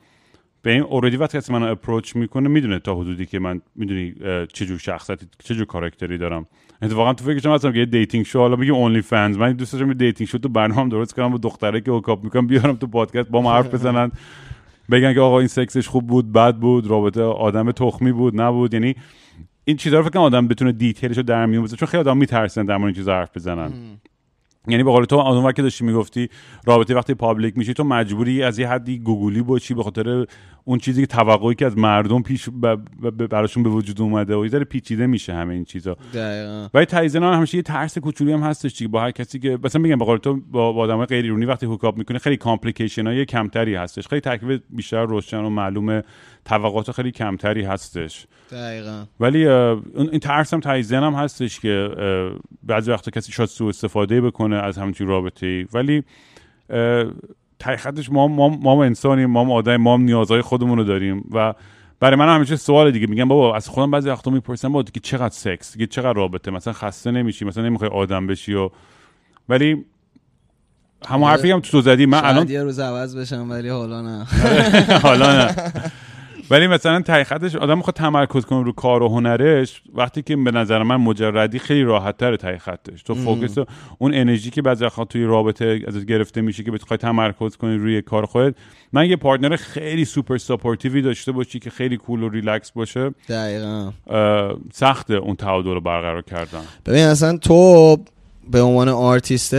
به این اوردی وقتی کسی منو اپروچ میکنه میدونه تا حدودی که من میدونی چه جور شخصیتی چه جور کاراکتری دارم. اتفاقا تو فکرشم هستم که یه دیتینگ شو حالا بگیم اونلی فنز من دوست داشتم دیتینگ شو تو برنامه درست کنم با دختره که هوکاپ میکنم بیارم تو پادکست با ما حرف بزنن بگن که آقا این سکسش خوب بود بد بود رابطه آدم تخمی بود نبود. یعنی این چیزا رو فکر کنم آدم بتونه دیتیلشو در میون بذاره چون خیلی آدم میترسن در مورد این چیزا حرف بزنن. یعنی به قول تو اون وقت که داشتی میگفتی رابطه وقتی پابلیک میشی تو مجبوری از یه حدی گوگلی باشی به خاطر اون چیزی که توقعی که از مردم پیش براشون به وجود اومده و یه ذره پیچیده میشه همه این چیزا. دقیقاً. ولی تایزنا همیشه یه ترس کوچولی هم هستش دیگه با هر کسی که مثلا میگم به قول تو با آدمای غیر ایرانی وقتی هوکاپ میکنه خیلی کامپلیکیشنای کمتری هستش، خیلی تکلیف بیشتر روشن و معلومه، توقعات خیلی کمتری هستش. دقیقاً. ولی این ترس هم تایزنا هم هستش که بعضی وقتا کسی شاید سوء استفاده بکنه از همچین رابطه‌ای. ولی تایخدش ما ما ما انسانیم، ما آدم، ما نیازهای خودمون رو داریم و برای من همیشه سوال دیگه میگم بابا از خودم بعضی وقتا میپرسم بابا دیگه چقدر سکس، دیگه چقدر رابطه، مثلا خسته نمیشی، مثلا نمیخوای آدم بشی و ولی همون حرفی هم تو زدی من الان یه روز عوض بشم ولی حالا نه حالا نه ولی مثلا تایخدش آدم میخواد تمرکز کنه رو کار و هنرش وقتی که به نظر من مجردی خیلی راحت‌تره. تایخدش تو فوکس اون انرژی که بعضی وقتا توی رابطه ازت گرفته میشه که بخوای تمرکز کنی روی کار خودت. من یه پارتنر خیلی سوپر ساپورتیوی داشته باشی که خیلی کول و ریلکس باشه دقیقاً سخته اون تعادل رو برقرار کردن. ببین اصلا تو به عنوان آرتیست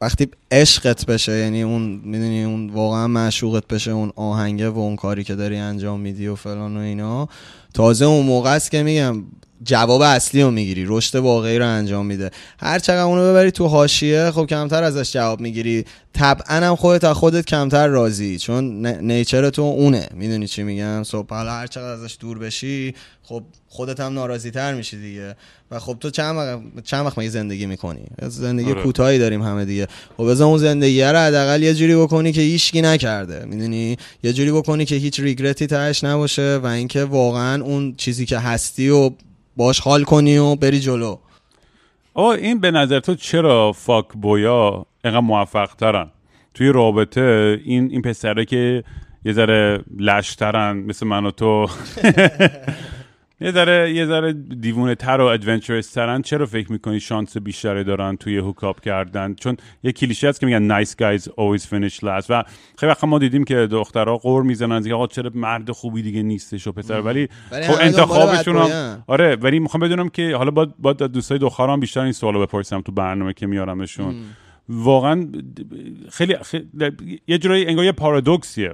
وقتی عشقت بشه یعنی اون میدونی اون واقعا معشوقت بشه اون آهنگه و اون کاری که داری انجام میدی و فلان و اینا تازه اون موقع است که میگم جواب اصلی رو میگیری، رشد واقعی رو انجام میده. هر چقدر اونو ببری تو حاشیه خب کمتر ازش جواب میگیری، طبعا هم خودت از خودت کمتر راضی، چون نیچر تو اونه، میدونی چی میگم؟ خب حالا هر چقدر ازش دور بشی خب خودت هم ناراضی تر میشی دیگه. و خب تو چند وقت چند وقت مگه زندگی میکنی؟ زندگی آره. کوتاهی داریم همه دیگه. خب بذار اون زندگی رو حداقل یه جوری بکنی که هیچکی نکرده، میدونی؟ یه جوری بکنی که هیچ ریگرتی تهش نباشه و اینکه واقعا اون چیزی که هستی و باش حال کنی و بری جلو. آه این به نظر تو چرا فاک بویا اینقدر موفق ترن توی رابطه؟ این این پسره که یه ذره لش ترن مثل من و تو یه ذره یه ذره دیوونه تر و ادونچرس ترن، چرا فکر میکنی شانس بیشتری دارن توی هوکاپ کردن؟ چون یه کلیشه هست که میگن nice guys always finish last و خیلی وقت ما دیدیم که دخترها قور میزنن دیگه آقا چرا مرد خوبی دیگه نیستش و پسر، ولی خب انتخابشون هم آره. ولی میخوام بدونم که حالا با با دوستای دخترام بیشتر این سوالو بپرسم تو برنامه که میارمشون. واقعا خیلی, خیلی یه جورایی انگار یه پارادوکسیه.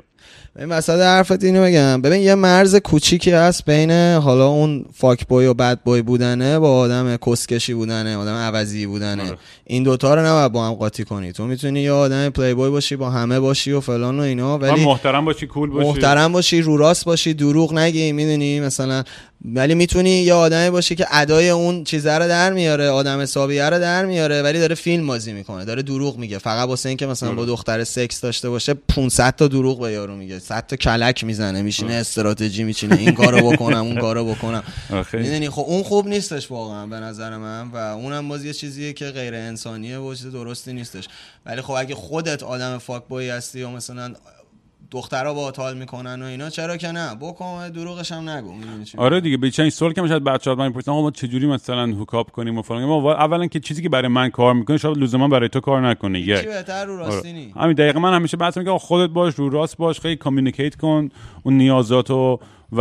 ببین وسط حرفت اینو بگم، ببین یه مرز کوچیکی هست بین حالا اون فاک بوی و بد بوی بودنه با آدم کسکشی بودنه، آدم عوضی بودنه. آره. این دوتا رو نباید با هم قاطی کنی. تو میتونی یه آدم پلی بوی باشی، با همه باشی و فلان و اینا، ولی محترم باشی، کول باشی، محترم باشی، رو راست باشی، دروغ نگی، میدونی مثلا. ولی میتونی یه آدمی باشی که ادای اون چیزا رو در میاره، آدم حسابیه رو در میاره، ولی داره فیلم بازی میکنه، داره دروغ میگه فقط واسه اینکه مثلا با دختر سکس داشته باشه. پانصد تا دروغ به یارو میگه، صد تا کلک میزنه، میشینه استراتژی میچینه، این کارو بکنم اون کارو بکنم. میدونی خب اون خوب نیستش واقعا به نظر من، و اونم باز یه چیزیه که غیر انسانیه و چیز درستی نیستش. ولی خب اگه خودت آدم فاک بوی هستی یا مثلا دخترها با حال میکنن و اینا، چرا که نه، بکن، دروغش هم نگو. آره دیگه. به چنین سوال که شاید بچه‌ها من میپرسن آقا ما چجوری مثلا هوکاپ کنیم و فلان. ما اولا که چیزی که برای من کار میکنه شاید لزوما برای تو کار نکنه. چی بهتر رو راستی نی. همین دقیقاً من همیشه بحث میکنم خودت باش، رو راست باش، خیلی کامیونیکیت کن اون نیازاتو. و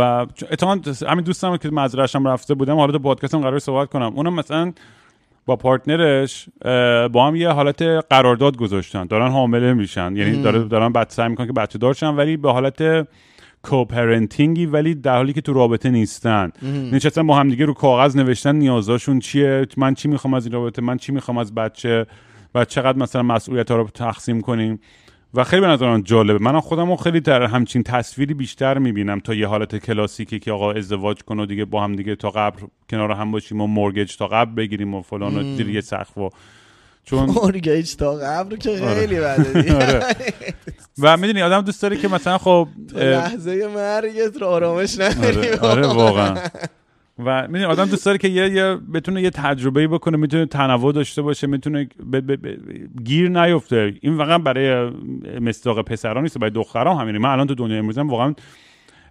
اتفاقاً همین دوستم که معذرتشم رفته بودم حالا تو پادکستم قرار صحبت کنم، اونم مثلا با پارتنرش با هم یه حالت قرارداد گذاشتن، دارن حامله میشن، یعنی دارن دارن بعد سعی میکنن که بچه دار شن، ولی به حالت کوپرنتینگی، ولی در حالی که تو رابطه نیستن. نشستن با همدیگه رو کاغذ نوشتن نیازاشون چیه، من چی میخوام از این رابطه، من چی میخوام از بچه، و چقدر مثلا مسئولیت‌ها رو تقسیم کنیم. و خیلی به نظرم جالبه. من خودم خیلی در همچین تصویری بیشتر میبینم تا یه حالت کلاسیکی که آقا ازدواج کن و دیگه با هم دیگه تا قبر کنار هم باشیم و مورگیج تا قبر بگیریم و فلان و زیر یه سقف و چون مورگیج تا قبر که خیلی بده دیگه. و میدونی آدم دوست داره که مثلا خب لحظه مرگت رو آرامش نمیری. آره واقعا. و میدونی آدم دوست داره که یه یه بتونه یه تجربه‌ای بکنه، میتونه تنوع داشته باشه، میتونه ب... ب... ب... گیر نیفته. این واقعا برای مصداق پسران نیست، برای دخترام همینه. من الان تو دنیای امروزم واقعا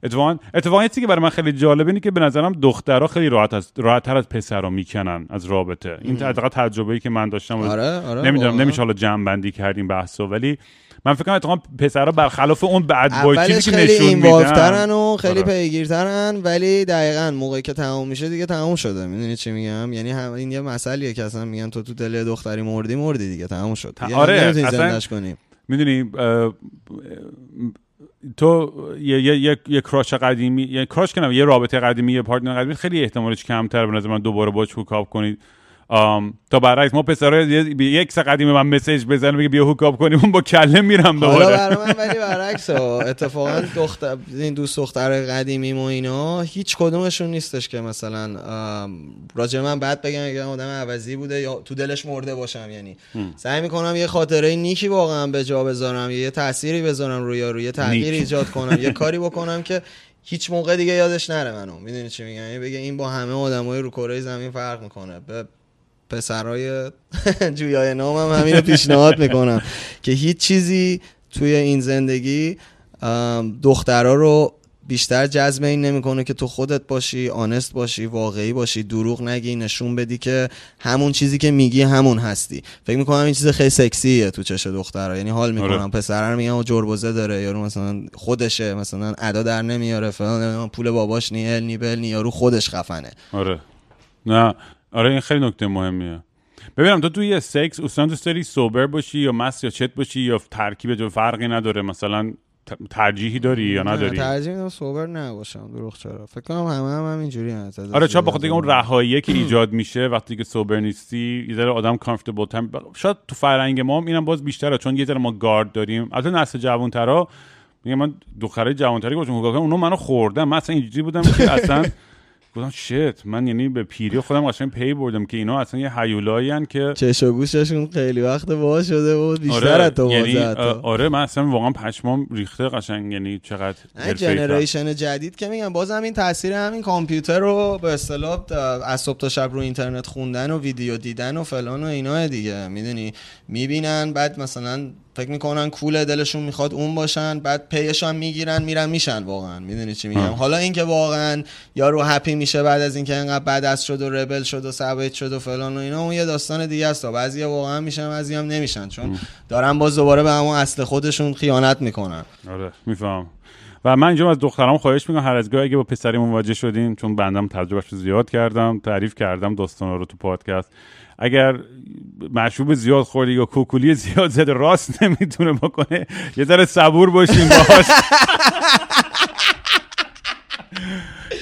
اتفاقا اتفاقا چیزی که برای من خیلی جالب اینه که به نظرم دخترها خیلی راحت از راحت تر از پسرا میکنن از رابطه. این اتفاقا تجربه‌ای که من داشتم. آره، آره، نمیدونم نمیشه حالا جمع‌بندی کردیم بحثو، ولی من فکر کنم اتفاقا پسرا برخلاف اون بد بوی چیزی که نشون میدن اولش و خیلی پیگیرترن، ولی دقیقاً موقعی که تمام میشه دیگه تمام شده. میدونی چی میگم؟ یعنی این یه مسئله که اصلا میگن تو تو دل دختری مردی مردی دیگه تمام شد. آره نمیتونی زندش کنی. میدونی تو یه یه یه, یه کراش قدیمی، یه کراش که نه، یه رابطه قدیمی، یه پارتنر قدیمی، خیلی احتمالش کمتر به نظر من دوباره باش هوکاپ کنید. ام تا برعکس ما پسرا یک ساعت قدیم من مسیج بزنم بگه بیا هوکاپ کنیم، اون با کله میرم دوباره. حالا برای من ولی برعکس اتفاقا دختر این دوست دختر قدیمیم و اینا هیچ کدومشون نیستش که مثلا راجع من بعد بگم آدم عوضی بوده یا تو دلش مرده باشم. یعنی سعی میکنم یه خاطره نیکی واقعا به جا بذارم، یه تأثیری بذارم روی یارو، یه تغییر ایجاد کنم، یه کاری بکنم که هیچ موقع دیگه یادش نره منو. میدونی چی میگم؟ یعنی بگه این با همه آدمای رو کره زمین فرق میکنه. پسرای جویای نامم هم همین رو پیشنهاد میکنم که هیچ چیزی توی این زندگی دخترها رو بیشتر جذب این نمیکنه که تو خودت باشی، آنست باشی، واقعی باشی، دروغ نگی، نشون بدی که همون چیزی که میگی همون هستی. فکر میکنم این چیز خیلی سکسیه تو چش دخترها. یعنی حال میکنم آره. پسرا رو میگم و جربوزه داره، یارو مثلا خودشه، مثلا ادا در نمیاره، فلان، پول باباش نیل نیبل نی، یارو خودش خفنه. آره نه آره این خیلی نکته مهمیه. ببینم تو توی سکس اصلا دوست داری سوبر باشی یا مست یا چت باشی یا ترکیب، جو فرقی نداره. مثلا ترجیحی داری یا نداری؟ ترجیح میدم صبر نباشم، دروغ چرا؟ فکر کنم همه هم, هم اینجوری هستن. آره چرا، بخاطر اینکه اون رهاییه که ایجاد میشه وقتی که صبر نیستی، یه ذره آدم کامفورتبل تایم. شاید تو فرهنگ ما اینم باز بیشتره، چون یه ذره ما گارد داریم. البته نسل جوان‌ترا میگم، من دخترای جوان‌تری گفتم اونا منو خوردن، من اصلا اینجوری بودم که اصلا گفتم شت، من یعنی به پیری خودم قشنگ پی بردم که اینا اصلا یه هیولایی ان که چش و گوششون خیلی وقت وا شده بود بیشتر از تو وازات. آره من اصلا واقعا پشمام ریخته قشنگ، یعنی چقدر جنریشن جدید که میگم بازم این تاثیر همین کامپیوتر رو به اصطلاح از صبح تا شب رو اینترنت خوندن و ویدیو دیدن و فلان و اینا دیگه، میدونی میبینن بعد مثلا فکر میکنن کوله، دلشون میخواد اون باشن، بعد پیش هم میگیرن میرن میشن. واقعا میدونی چی میگم؟ حالا این که واقعا یارو هپی میشه بعد از اینکه انقدر بدعس شد و ربل شد و سبایت شد و فلان و اینا، اون یه داستان دیگه است. بعضیا واقعا میشن، بعضیا هم نمیشن، چون دارن باز دوباره به همون اصل خودشون خیانت میکنن. آره میفهم. و من اینجا از دخترام خواهش میکنم هر از گاهی اگه با پسری مواجه شدین، چون بندم تجربه‌اش رو زیاد کردم، تعریف کردم داستانا رو تو پادکست، اگر مشروب زیاد خوردی یا کوکولی زیاد زد راست نمیتونه بکنه، یه ذره صبور باشیم باهاش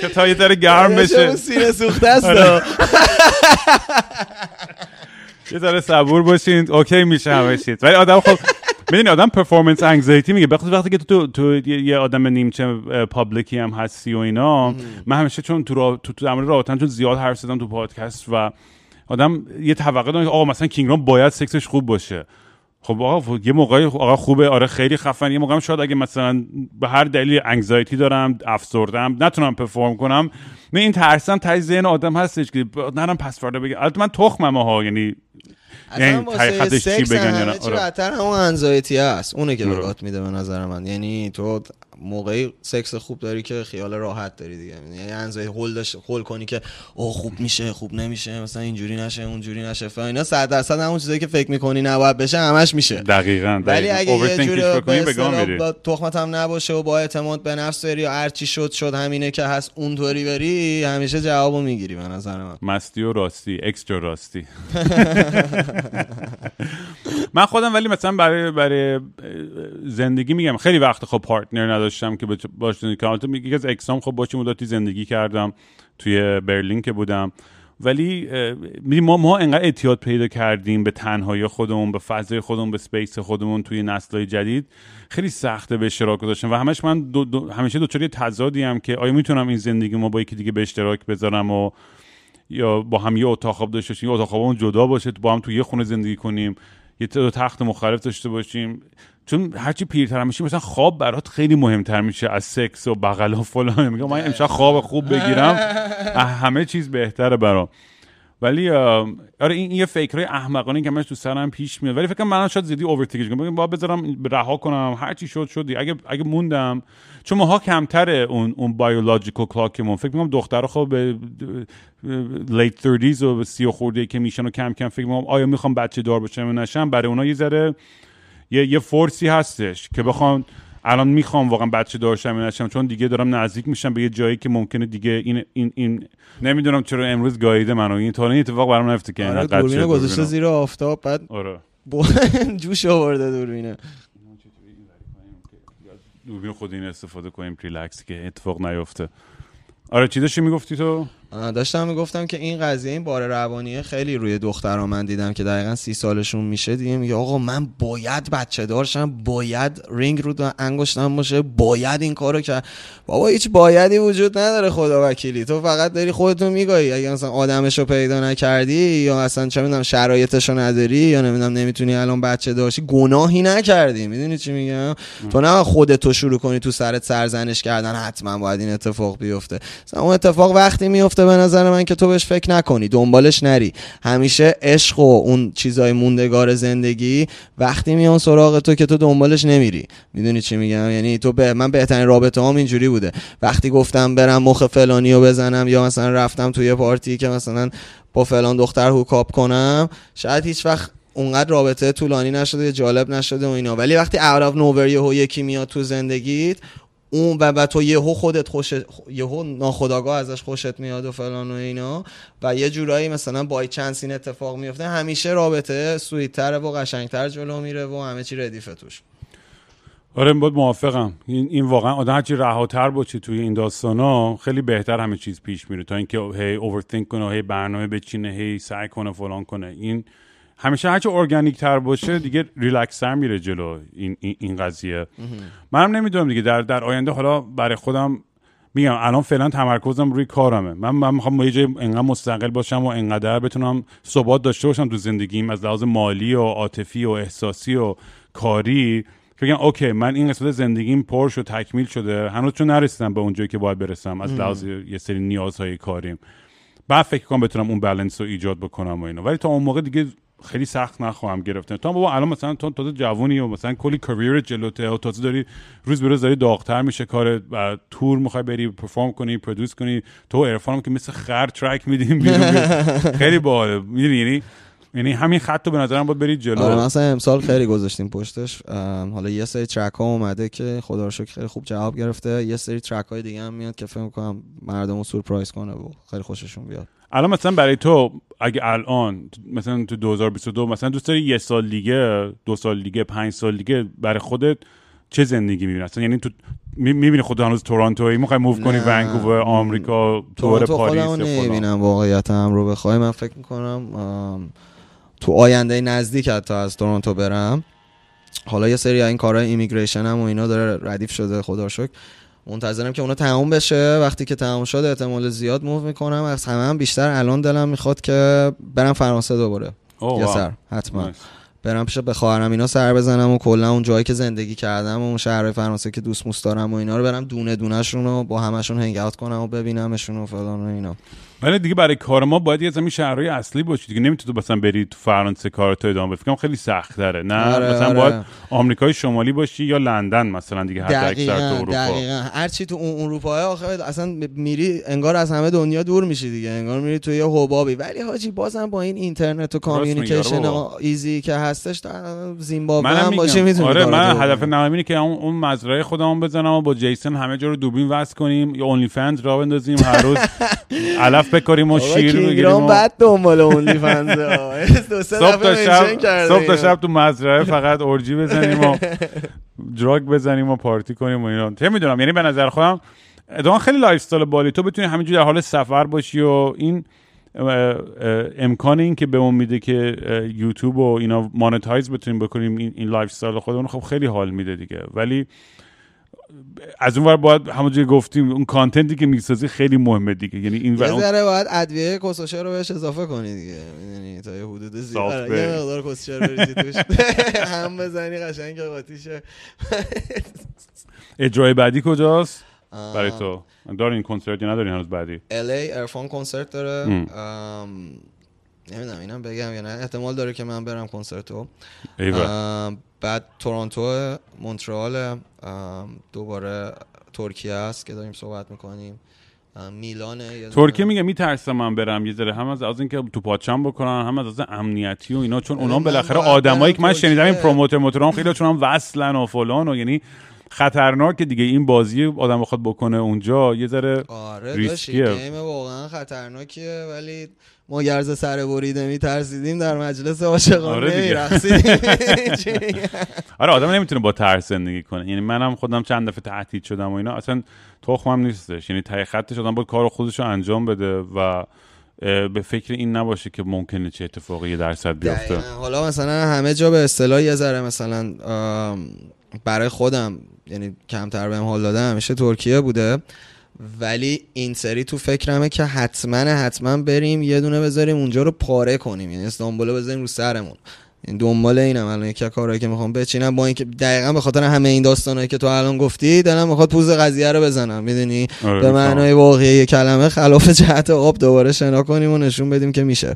که تا یه ذره گرم بشه. سینه سوخته است. یه ذره صبور باشین، اوکی میشه همه چیز. ولی آدم خب میدونی آدم پرفورمنس انگزایتی میگه، بخاطر وقتی که تو تو یه آدم نیمچه پابلیکی هم هستی و اینا. من همیشه چون تو تو در مورد رابطه چون زیاد حرف زدم تو پادکست و آدم یه توقع داره که آقا مثلا کینگ رام باید سکسش خوب باشه. خب آقا یه موقعی آقا خوبه، آره خیلی خفن، یه موقعی شاید اگه مثلا به هر دلیل انگزایتی دارم، افسردم، نتونم پرفورم کنم، من این ترسم تا ذهن آدم هستش که نرم پسورد بگه. البته من تخمم ها، یعنی اصلا واسه سکس همه چی بدتر همون انزایتی هست، اونه که بگات میده به نظر من. یعنی تو موقعی سکس خوب داری که خیال راحت داری دیگه، یعنی انزایتی هول داشت هول کنی که او خوب میشه خوب نمیشه، مثلا اینجوری نشه اونجوری نشه فلان، اینا صد درصد همون چیزایی که فکر میکنی نباید بشه همش میشه. دقیقاً. ولی اگه یه جوری بکنی بگم میری تخمت هم نباشه و با اعتماد به نفس بری، هر چی شد شد، همینه که هست، اونطوری بری همیشه جوابو میگیری به نظر من. مستی و راستی، اکسترا راستی. من خودم ولی مثلا برای برای زندگی میگم خیلی وقت خب پارتنر نداشتم که باش کامنت میگم که از اکسام خب باشی مدتی زندگی کردم توی برلین که بودم، ولی ما ما انقدر اعتیاد پیدا کردیم به تنهایی خودمون، به فضای خودمون، به سپیس خودمون توی نسل‌های جدید، خیلی سخته به اشتراک گذاشتن. و همش من دو دو همیشه دوچاری تضادی ام که آیا میتونم این زندگی ما با یکی دیگه به اشتراک بذارم و یا با هم یه اتاق خواب داشته باشیم، اتاق خوابمون جدا باشه، با هم تو یه خونه زندگی کنیم، یه تخت مختلف داشته باشیم. چون هرچی پیرتر میشی مثلا خواب برات خیلی مهمتر میشه از سکس و بغل و فلان. میگم من امشب خواب خوب بگیرم همه چیز بهتره برام. ولی آره این یه فکرای احمقانه که منش تو سرم پیش میاد، ولی فکر کنم من شاید زیادی اورتیکش کنم، میگم با بذارم رها کنم، هرچی شد شد. اگه اگه موندم، چون ماها کمتره اون اون بایولوژیکال کلاکمون، فکر میکنم دخترها خب به لیت تریز و سی و خورده که میشن و کم کم فکر میکنم آیا میخوام بچه دار بشم یا نشم، برای اونا یه ذره یه یه فورسی هستش که بخوام الان میخوام واقعا بچه دار شم یا نشم، چون دیگه دارم نزدیک میشم به یه جایی که ممکنه دیگه این این این نمیدونم چرا امروز گاییده منو این طوری اتفاق برام نیفته که اینقدر بچه دوربینه گذاشته زیر آفتاب بعد آره جوش آورده دوربینه. دوربین خودین استفاده کنیم ریلکس که اتفاق نیفته. آره چی داشتی میگفتی تو؟ داشتم میگفتم که این قضیه این بار روانیه خیلی روی دخترها من دیدم که دقیقاً سی سالشون میشه دیگه میگه آقا من باید بچه دار شم، باید رینگ رو تو انگشتم باشه، باید این کارو که بابا هیچ بایدی وجود نداره خدا وکیلی. تو فقط داری خودتو میگایی، اگه مثلا آدمشو پیدا نکردی یا اصلا چه میدونم شرایطشو نداری یا نمیدونم نمیتونی الان بچه دارشی، گناهی نکردی. میدونی چی میگم؟ تو نه خودتو شروع کنی تو سرت سرزنش کردن حتما باید این اتفاق بیفته. مثلا اون اتفاق وقتی میفته به نظر من که تو بهش فکر نکنی، دنبالش نری. همیشه عشق و اون چیزای موندگار زندگی وقتی میان سراغ تو که تو دنبالش نمیری. میدونی چی میگم؟ یعنی تو به من بهترین رابطه‌ام اینجوری بوده، وقتی گفتم برم مخ فلانیو بزنم یا مثلا رفتم توی پارتی که مثلا با فلان دختر هوکاپ کنم، شاید هیچ وقت اونقدر رابطه طولانی نشده، جالب نشده و اینا. ولی وقتی out of nowhere یهو یکی میاد تو زندگیت اون و بعد تو یهو خودت خوش یهو ناخودآگاه ازش خوشت میاد و فلان و اینا و یه جورایی مثلا بای چانس این اتفاق میفته، همیشه رابطه سویت‌تر و قشنگتر جلو میره و همه چی ردیفه توش. آره من باید موافقم. این این واقعا آدم هرچی رهاتر باشه توی این داستانا خیلی بهتر همه چیز پیش میره تا اینکه هی اورثینک کنه، هی برنامه بچینه، هی سعی کنه فلان کنه. این همیشه هرچی ارگانیک تر باشه دیگه ریلکس‌تر میره جلو این این, این قضیه. منم نمیدونم دیگه در در آینده، حالا برای خودم میگم الان فعلا تمرکزم روی کارمه. من من میخوام یه جای انقدر مستقل باشم و انقدر بتونم ثبات داشته باشم تو زندگیم از لحاظ مالی و عاطفی و احساسی و کاری که بگم اوکی من این قسمت زندگیم پر شد، تکمیل شده. هنوز چون نرسیدم به اونجایی که باید برسم از لحاظ یه سری نیازهای کاریم، بعد فکر کنم بتونم اون بالانس رو ایجاد بکنم و اینا. ولی تا اون موقع دیگه خیلی سخت نخواهم گرفتن. تو بابا الان مثلا تو تازه جوونی و مثلا کلی کاریر جلوته و تازه داری روز به روز داری داغ‌تر میشه کارت و تور میخوای بری پرفارم کنی، پرودوس کنی. تو عرفانم که مثل خر ترک میدیم خیلی باحال میدونی. یعنی یعنی همین خطو به نظرم باید برید جلو. آره مثلا امسال خیلی گذاشتیم پشتش. حالا یه سری ترک ها اومده که خدا رو شکر خیلی خوب جواب گرفته، یه سری ترک های دیگه هم میاد که فکر می‌کنم مردمو سورپرایز کنه و خیلی خوششون بیاد. الان مثلا برای تو اگه الان مثلا تو دو هزار و بیست و دو مثلا دوست داری یه سال دیگه، دو سال دیگه، پنج سال دیگه برای خودت چه زندگی می‌بینی اصلا؟ یعنی تو می‌بینی خودت هنوز تورنتویی می‌خوای موو کنی ونکوور آمریکا تور پاریس و فلان؟ نمی‌بینم واقعیتم رو بخوای. من فکر می‌کنم تو آینده نزدیک حتی از تورنتو برم. حالا یه سری این کارهای ایمیگریشن هم و اینا داره ردیف شده خدا رو شکر، منتظرم که اونا تموم بشه. وقتی که تموم شد احتمال زیاد موو میکنم. از همه هم بیشتر الان دلم میخواد که برم فرانسه دوباره یه سر حتما nice. برم پیش بخواهرم اینا سر بزنم و کلا اون جایی که زندگی کردم و اون شهرهای فرانسه که دوست موست دارم و اینا رو برم دونه دونه شون و با همشون هنگ اوت کنم و ببینمشون و فلان و اینا. ولی دیگه برای کار ما باید یه زمین شهرهای اصلی باشه دیگه. نمیتونی مثلا بری تو فرانسه کارتو ادامه بدی، خیلی سخت تره. نه آره، مثلا آره. باید آمریکای شمالی باشی یا لندن مثلا دیگه، حتی اکثر تو اروپا. دقیقاً هر چی تو اون اروپا آخه اصلا میری انگار از همه دنیا دور میشی دیگه، انگار میری تو یه حبابی. ولی حاجی بازم با این اینترنت و کامیونیکیشن ایزی که هستش زیمبابوه هم باشه میتونی. آره من هدف نهایی اینه که اون اون مزرعه خودمون بزنم و با جیسن همه جا رو دوبین وصل کنیم یا اونلی فنز راه بندازیم هر روز الف بکاریم و شیر بگیریم و بعد دنبال اونلی فنز دو سه دفعه صبح تا شب تو مزرعه فقط اورجی بزنیم و دراگ بزنیم و پارتی کنیم و اینا. چه میدونم، یعنی به نظر خودم ادوان خیلی لایف استایل بالی تو بتونی همینجوری در حال سفر باشی و این امکان این که به اون میده که یوتیوب و اینا مانتایز بتونیم بکنیم این لایف استایل خودمون، خب خیلی حال میده دیگه. ولی از اون ور باید همونجوری گفتیم اون کانتنتی که میسازی خیلی مهمه دیگه. یعنی این ور ذره باید ادویه کوسوشه رو بهش اضافه کنی دیگه، یعنی تا یه حدود زیاد یه مقدار کوسوشه رو بریزی توش هم بزنی قشنگ قاطی شه. اجرای بعدی کجاست برای تو؟ دارین کنسرت یا ندارین هنوز بعدی؟ ال ای ارفان کنسرت داره. نمیدونم اینم بگم یا نه، احتمال داره که من برم کنسرتو. بعد تورنتو، مونترال، دوباره ترکیه است که داریم صحبت میکنیم، میلانه. ترکیه میگه میترسم من برم یه ذره، هم از از اینکه تو پاچم بکنن، هم از از امنیتی و اینا، چون اونا بالاخره آدمایی که من شنیدم این پروموتر موتورام خیلی چون هم وصلن و فلان و یعنی خطرناکه دیگه. این بازی آدم بخواد بکنه اونجا یه ذره ریسکیه. آره گیم واقعا خطرناکه. ولی ما گرز سر بریده میترسیدیم در مجلس عاشقانه میرقصیدیم. آره آدم نمیتونه با ترس زندگی کنه. یعنی منم خودم چند دفعه تهدید شدم و اینا، اصلا تخمم نیستش. یعنی ته خطش آدم باید کار خودش رو انجام بده و به فکر این نباشه که ممکنه چه اتفاقی درصد بیفته. حالا مثلا همه جا به اصطلاح یه ذره مثلا برای خودم یعنی کمتر بهم حال داده همیشه ترکیه بوده، ولی این سری تو فکرمه که حتما حتما بریم یه دونه بذاریم اونجا رو پاره کنیم، یعنی استانبول رو بذاریم رو سرمون. این دنبال اینم الان، یکی کارایی که میخوام بچینم با اینکه دقیقاً به خاطر همه این داستانایی که تو الان گفتی دلم میخواد پوز قضیه رو بزنم، میدونی به معنای واقعی کلمه خلاف جهت آب دوباره شنا کنیم و نشون بدیم که میشه.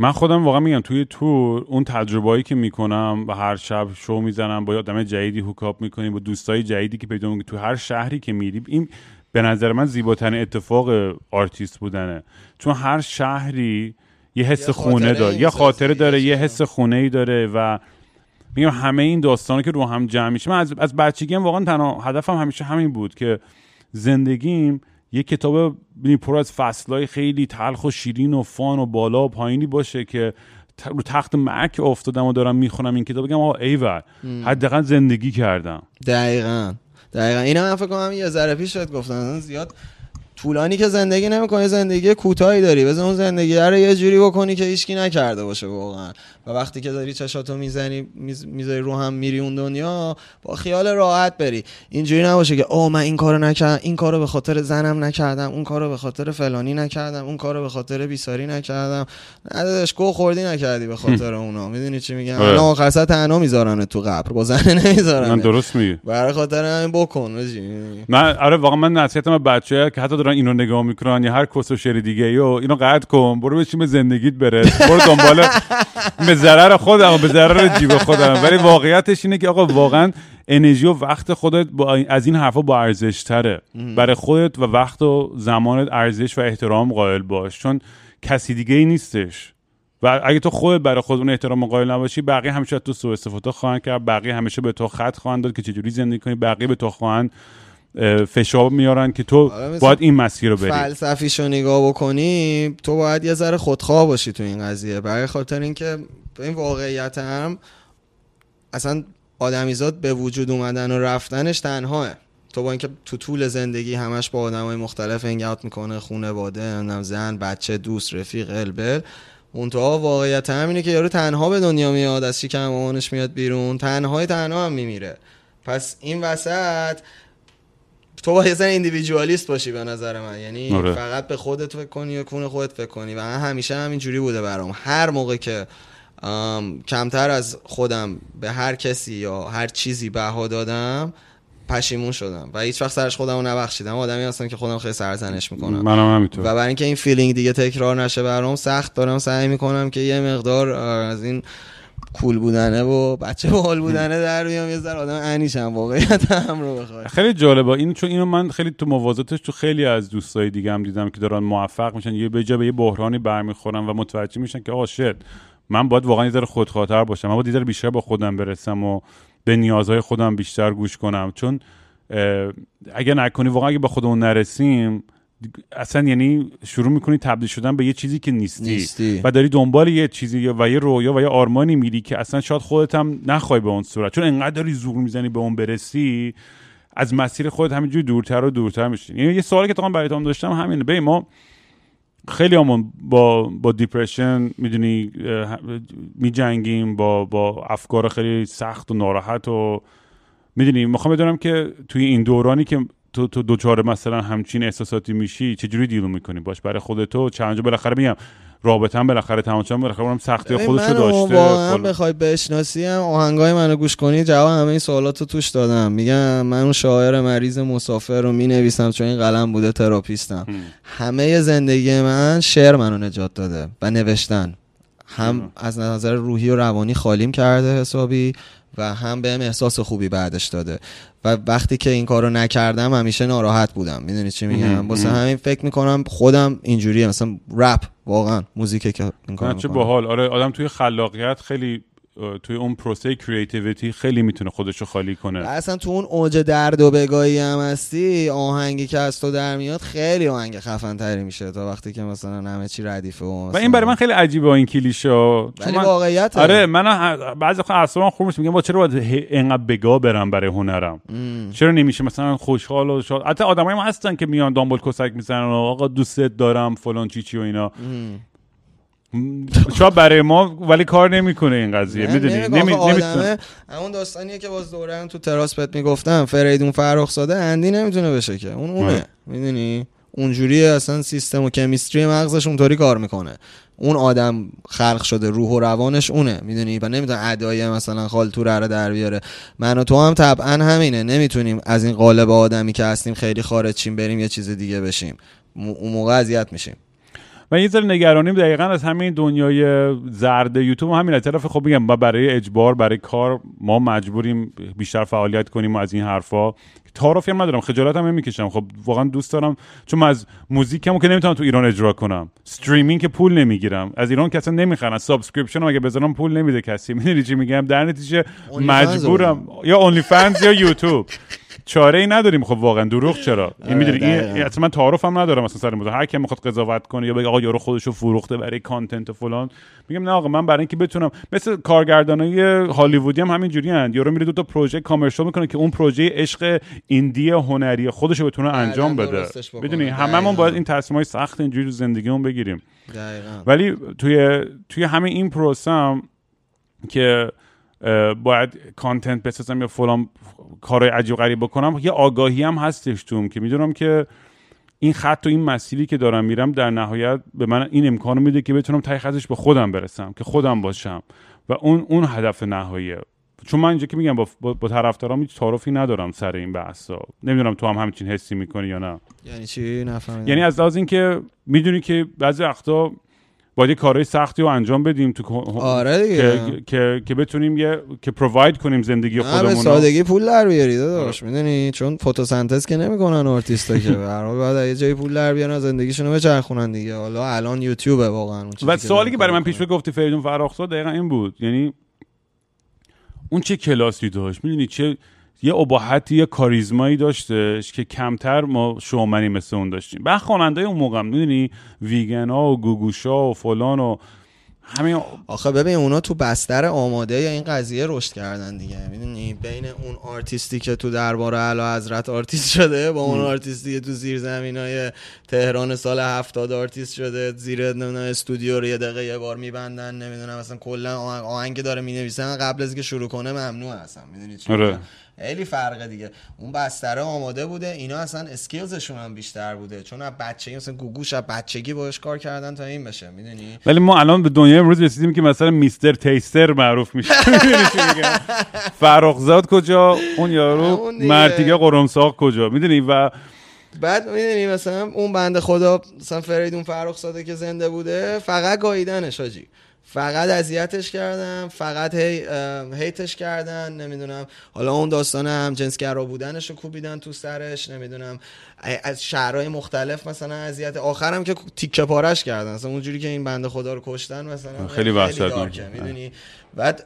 من خودم واقعا میگم توی تور اون تجربه‌ای که میکنم و هر شب شو میزنم با آدم جدیدی هوکاپ میکنیم با دوستای جدیدی که پیدا می‌کنی تو هر شهری که میریم، این به نظر من زیباترین اتفاق آرتیست بودنه. چون هر شهری یه حس خونه داره، یه خاطره داره، یه حس خونه‌ای داره و میگم همه این داستانا که رو هم جمع میشه. من از از بچگیم واقعا تنها هدفم همیشه همین بود که زندگیم یه کتاب پر از فصلای خیلی تلخ و شیرین و فان و بالا و پایینی باشه که رو تخت مک افتادم و دارم میخونم این کتاب، بگم آقا ایول حداقل زندگی کردم. دقیقاً دقیقاً اینا من فکر کنم یه ذره پیش شد گفتن زیاد طولانی که زندگی نمی‌کنی، زندگی کوتاهی داری، بذار اون زندگی رو یه جوری بکنی که هیچکی نکرده باشه واقعا. و وقتی که داری چشاتو میزنی میذاری رو هم میری اون دنیا، با خیال راحت بری، اینجوری نباشه که آ من این کارو نکردم، این کارو به خاطر زنم نکردم، اون کارو به خاطر فلانی نکردم، اون کارو به خاطر بیساری نکردم. نداداش گو خوردی نکردی به خاطر اونا، میدونی چی میگم؟ نه آخر سر تنها میذارن تو قبر، با زن نمیذارن. من درست میگی، برای خاطر همین بکن. من آره واقعا من نصیحتم بچه‌ها که حتی دارن اینو نگاه میکنن یا هر کس و شعر دیگه ای اینو قطع کن، برو بشین به زندگیت برس، برو دنبال به ضرر خودم و به ضرر جیب خودم. ولی واقعیتش اینه که آقا واقعا انرژی و وقت خودت از این حرفا با ارزش تره. برای خودت و وقت و زمانت ارزش و احترام قائل باش، چون کسی دیگه ای نیستش. و اگه تو خودت برای خودمون احترام قائل نباشی، بقیه همیشه تو سوء استفاده خواهند کرد، بقیه همیشه به تو خط خواهند داد که چجوری زندگی کنی، بقیه به تو خواهند فشار میارن که تو باید این مسیر رو بری. فلسفیشو نگاه بکنی، تو باید یه ذره خودخواه باشی تو این قضیه، برای خاطر اینکه این واقعیت هم اصلا آدمیزاد به وجود اومدن و رفتنش تنهاه. تو با اینکه تو طول زندگی همش با آدمای مختلف انگات میکنه، خانواده، نمیدونم زن، بچه، دوست، رفیق، البل، اونتها واقعیت هم اینه که یارو تنها به دنیا میاد، از شکم مامانش میاد بیرون، تنهای تنها هم میمیره. پس این وسط تو باید زن ایندیویدوالیست باشی به نظر من، یعنی آره. فقط به خودت فکر کنی و کون خودت فکر کنی. و من همیشه همین جوری بوده برام، هر موقع که کمتر از خودم به هر کسی یا هر چیزی بها دادم پشیمون شدم و هیچ وقت سرش خودمو نبخشیدم. آدمی هستم که خودم خیلی سرزنش میکنم، منم همینطور. و برای اینکه این فیلینگ دیگه تکرار نشه برام سخت، دارم سعی میکنم که یه مقدار از این کول بودنه و بچه باحال بودنه در بیام، یه ذره آدم انیشم واقعیت هم رو بخوای. خیلی جالبه این، چون اینو من خیلی تو موازاتش تو خیلی از دوستای دیگه هم دیدم که دارن موفق میشن، یه به جا به یه بحرانی برمیخورن و متوجه میشن که آقا شت من باید واقعا یه ذره خودخواه‌تر باشم، من باید یه ذره بیشتر با خودم برسم و به نیازهای خودم بیشتر گوش کنم. چون اگه نکنی واقعا، اگه به خودمون نرسیم اصلا، یعنی شروع میکنی تبدیل شدن به یه چیزی که نیستی, نیستی. و داری دنبال یه چیزی و یه رویا و یه آرمانی میری که اصلا شاید خودت هم نخوای به اون صورت، چون انقدر داری زور میزنی به اون برسی، از مسیر خودت همینجوری دورتر و دورتر میشی. یعنی یه سوالی که تا من براتون داشتم همینه، ببین ما خیلی همون با با دیپرشن میدونی میجنگیم، با با افکار خیلی سخت و ناراحت و میدونی، میخوام بدونم که توی این دورانی که تو تو دوچاره مثلا همچین احساساتی میشی چجوری دیل میکنی باش برای خودت؟ تو چنجا بالاخره میگم رابطه‌ام بالاخره تماشام بالاخره اونم سختی خودشو داشته. واقعا بخوای بشناسیم آهنگای منو گوش کنی، جواب همه این سوالاتو توش دادم. میگم من اون شاعر مریض مسافر رو مینویسم چون این قلم بوده تراپیستم. هم. همه زندگی من شعر منو نجات داده و نوشتن، هم هم از نظر روحی و روانی خالیم کرده حسابی و هم بهم احساس خوبی بعدش داده. و وقتی که این کارو نکردم همیشه ناراحت بودم، میدونی چی میگم؟ واسه همین فکر میکنم خودم اینجوریه، مثلا رپ واقعا موزیکه که این کارو میکنه. چه باحال. آره آدم توی خلاقیت خیلی، توی اون پروسه کریتیویتی خیلی میتونه خودشو خالی کنه. اصلا تو اون اوج درد و بگایی هم هستی، آهنگی که از تو در میاد خیلی آهنگ خفن تری میشه تا وقتی که مثلا همه چی ردیفه و, و این برای من خیلی عجیبه این کلیشه، ولی من... واقعیت آره من بعضی وقتا اصلا خودم میگم با چرا باید اینقدر بگا برم برای هنرم؟ ام. چرا نمیشه مثلا خوشحال و شاد؟ حتی آدمایی هم هستن که میان دامبل کسک میزنن و آقا دوست دارم فلان چی چی و اینا. ام. شاید برای ما ولی کار نمیکنه این قضیه، میدونی؟ نمی نمیتونه. همون داستانیه که باز دوره هم تو تراس بهت میگفتم، فریدون فرخزاده اندی نمیتونه بشه که اون اونه، میدونی؟ اونجوریه، اصلا سیستم و کمیستری مغزش اونطوری کار میکنه. اون آدم خلق شده، روح و روانش اونه، میدونی؟ و نمیتونه ادای مثلا خالتوره رو در بیاره. من و تو هم طبعا همینه، نمیتونیم از این قالب آدمی که هستیم خیلی خارج شیم، بریم یه چیز دیگه بشیم، اون موقع اذیت میشیم. من یه ذره نگرانیم دقیقاً از همین دنیای زرد یوتیوب، همین از طرف خب میگم ما برای اجبار، برای کار ما مجبوریم بیشتر فعالیت کنیم و از این حرفا. تعارفی هم ندارم، خجالت هم نمیکشم، خب واقعا دوست دارم، چون من از موزیکمو که نمیتونم تو ایران اجرا کنم، استریمینگ که پول نمیگیرم از ایران که اصلا نمیخرن، سابسکریپشنم اگه بذارم پول نمیده کسی، میدونی چی میگم؟ در نتیجه مجبورم یا اونلی فنز یا یوتیوب چاره‌ای نداریم خب واقعا. دروغ چرا؟ این میدونی این اصلا تعارفم نداره مثلا سر موضوع. هر کی میخواد قضاوت کنه یا بگه آقا یارو خودشو فروخته برای کانتنت و فلان، میگم نه آقا من برای اینکه بتونم، مثل کارگردانای هالیوودی هم همینجوری ان، یارو میره دو تا پروژه کامرشال میکنه که اون پروژه عشق ایندی هنری خودشو بتونه انجام بده. میدونی هممون باید این تصمیمای سخت اینجوری رو زندگیمون بگیریم. دقیقاً. ولی توی توی همین این پروسم که باید کانتنت بسازم یا فلان کارهای عجیب غریب بکنم، یه آگاهی هم هستش توم که میدونم که این خط و این مسیری که دارم میرم در نهایت به من این امکانو میده که بتونم تای خطش به خودم برسم، که خودم باشم و اون اون هدف نهاییه. چون من اینجا که میگم با با طرفدارام هیچ تعارفی ندارم سر این بحثا. نمیدونم تو هم همچین حسی میکنی یا نه. یعنی چی؟ نفهمیدم. یعنی از لحاظ اینکه میدونی که بعضی وقتا باید کارهای سختی رو انجام بدیم تو آره دیگه، که که بتونیم یه که پروواید کنیم زندگی خودمون رو. سادگی پول در بیاری داداش. آره. میدونی چون فتوسنتز که نمیکنن آرتیستا که به هر حال بعد یه جای پول در بیارن زندگیشونو بچرخونن دیگه. حالا الان یوتیوبه واقعا اون چیزی. و سوالی که برای من پیش گفتی فریدون فراخزاد دقیقاً این بود، یعنی اون چه کلاسی داشت، میدونی چه یه اباحتی یه کاریزمایی داشتش که کمتر ما شومنی مثل اون داشتیم. بعد خواننده‌های اون موقع می‌دونی ویگنا و گوگوشا و فلان و همین. آخه ببین اونا تو بستر آماده یا این قضیه رشد کردن دیگه، می‌دونی بین اون آرتیستی که تو دربار اعلیحضرت آرتیست شده با اون آرتیستی که تو زیرزمینای تهران سال هفتاد آرتیست شده، زیر استودیو رو یه دقیقه یه بار می‌بندن، نمی‌دونم مثلا کلا آهنگ آهنگ داره می‌نویسن قبل از اینکه شروع کنه ممنوع هستن، می‌دونی چرا؟ خیلی فرقه دیگه. اون بستره آماده بوده، اینا اصلا اسکیلزشون هم بیشتر بوده چون از بچگی مثلا گوگوش از بچگی باهاش کار کردن تا این بشه، میدونی. ولی ما الان به دنیای امروز رسیدیم که مثلا میستر تیستر معروف میشه. فرخزاد کجا، اون یارو مرتیکه قرمساق کجا، میدونی. و بعد میدونی مثلا اون بنده خدا مثلا فریدون فرخزاده که زنده بوده فقط گاییدنش حاجی، فقط اذیتش کردم، فقط هی هیتش کردن، نمیدونم حالا اون داستان هم جنسگرا بودنشو کوبیدن تو سرش، نمیدونم از شهرهای مختلف مثلا اذیت، آخرم که تیکه پارش کردن مثلا اونجوری که این بنده خدا رو کشتن مثلا خیلی وحشتناک، میدونی. بعد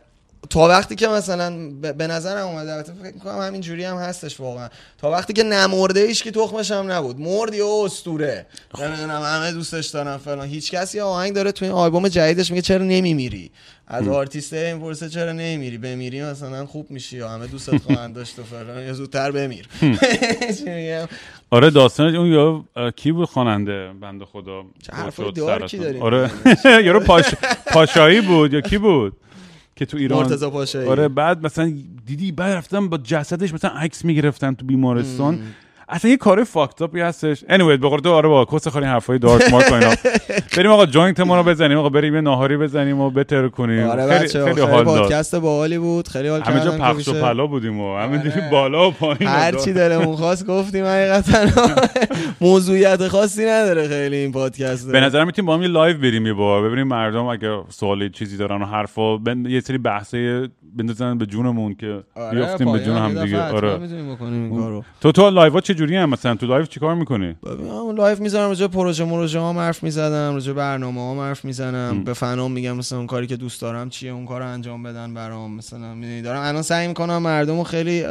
تا وقتی که مثلا به نظرم اومد، البته فکر می‌کنم همین جوری هم هستش واقعا، تا وقتی که نمرده ایش که تخمش هم نبود، مرد یا اسطوره، نمیدونم همه دوستش دارن فلان، هیچ کسی آهنگ داره تو این آلبوم جدیدش میگه چرا نمیمیری از آرتیست این ورسه، چرا نمیمیری، بمیری مثلا خوب میشی یا همه دوستت خواهند داشت و فلان، یا زودتر بمیر. آره داستان اون یا کی بود خواننده بنده خدا شد سرت؟ آره یارو پاشایی بود یا کی بود که تو ایران مرتضی پاشایی. آره بعد مثلا دیدی بعد رفتن با جسدش مثلا عکس میگرفتن تو بیمارستان. مم. اصلا یه کار فاکتاپی هستش. انیوی anyway, به قول تو آره با کس خالی حرفای دارک مارک و اینا. بریم آقا جوینتمون رو بزنیم، آقا بریم یه ناهاری بزنیم و بتر کنیم. آره خیلی بچه. خیلی حال داد. پادکست باحالی بود. خیلی حال کردم. همه جا پخش و پلا بودیم و همینجوری بالا و پایین هر چی دلمون خواست گفتیم حقیقتا. موضوعیت خاصی نداره خیلی این پادکست. به نظر میتونیم با هم یه لایو بریم یه بار ببینیم مردم اگه سوالی چیزی دارن و حرفا یه سری بحثای بندازن به جونمون که بیافتیم به جون هم دیگه. آره میتونیم بکنیم این کارو. تو تو لایو چجوریه مثلا تو لایو چیکار میکنی؟ من لایو میذارم، راجع پروژه مروژه هام حرف میزدم، راجع برنامه‌هام حرف میزنم، م. به فنام میگم مثلا اون کاری که دوست دارم چیه اون کارو انجام بدن برام، مثلا میدونی دارم الان سعی میکنم مردمو خیلی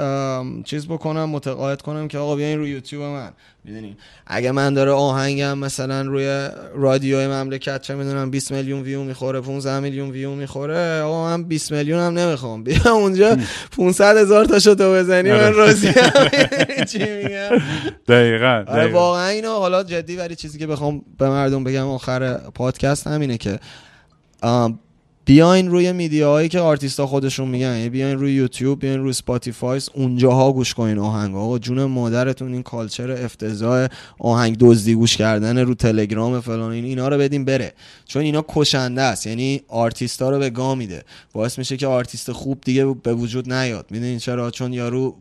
چیز بکنم، متقاعد کنم که آقا بیاین روی یوتیوب من، میدونی اگه من داره آهنگم مثلا روی رادیوی مملکت چه میدونم بیست میلیون ویو میخوره، پانزده میلیون ویو میخوره، آقا من بیست میلیون هم نمیخوام، بیا اونجا پانصد هزار تاشو تو بزنی من راضی‌ام. چی میگم؟ دقیقاً. آره واقعا اینو حالا جدی ولی چیزی که بخوام به مردم بگم آخر پادکست همینه که بیاین روی میدیاهایی که آرتیستا خودشون میگن، بیاین روی یوتیوب، بیاین روی اسپاتیفای، اونجاها گوش کنین آهنگ. آقا جون مادرتون این کالچر افتضاح آهنگ دزدی گوش کردن رو تلگرام فلان این اینا رو بدین بره، چون اینا کشنده است، یعنی آرتیستا رو به گام میده، باعث میشه که آرتیست خوب دیگه به وجود نیاد، میدونین چرا؟ چون یارو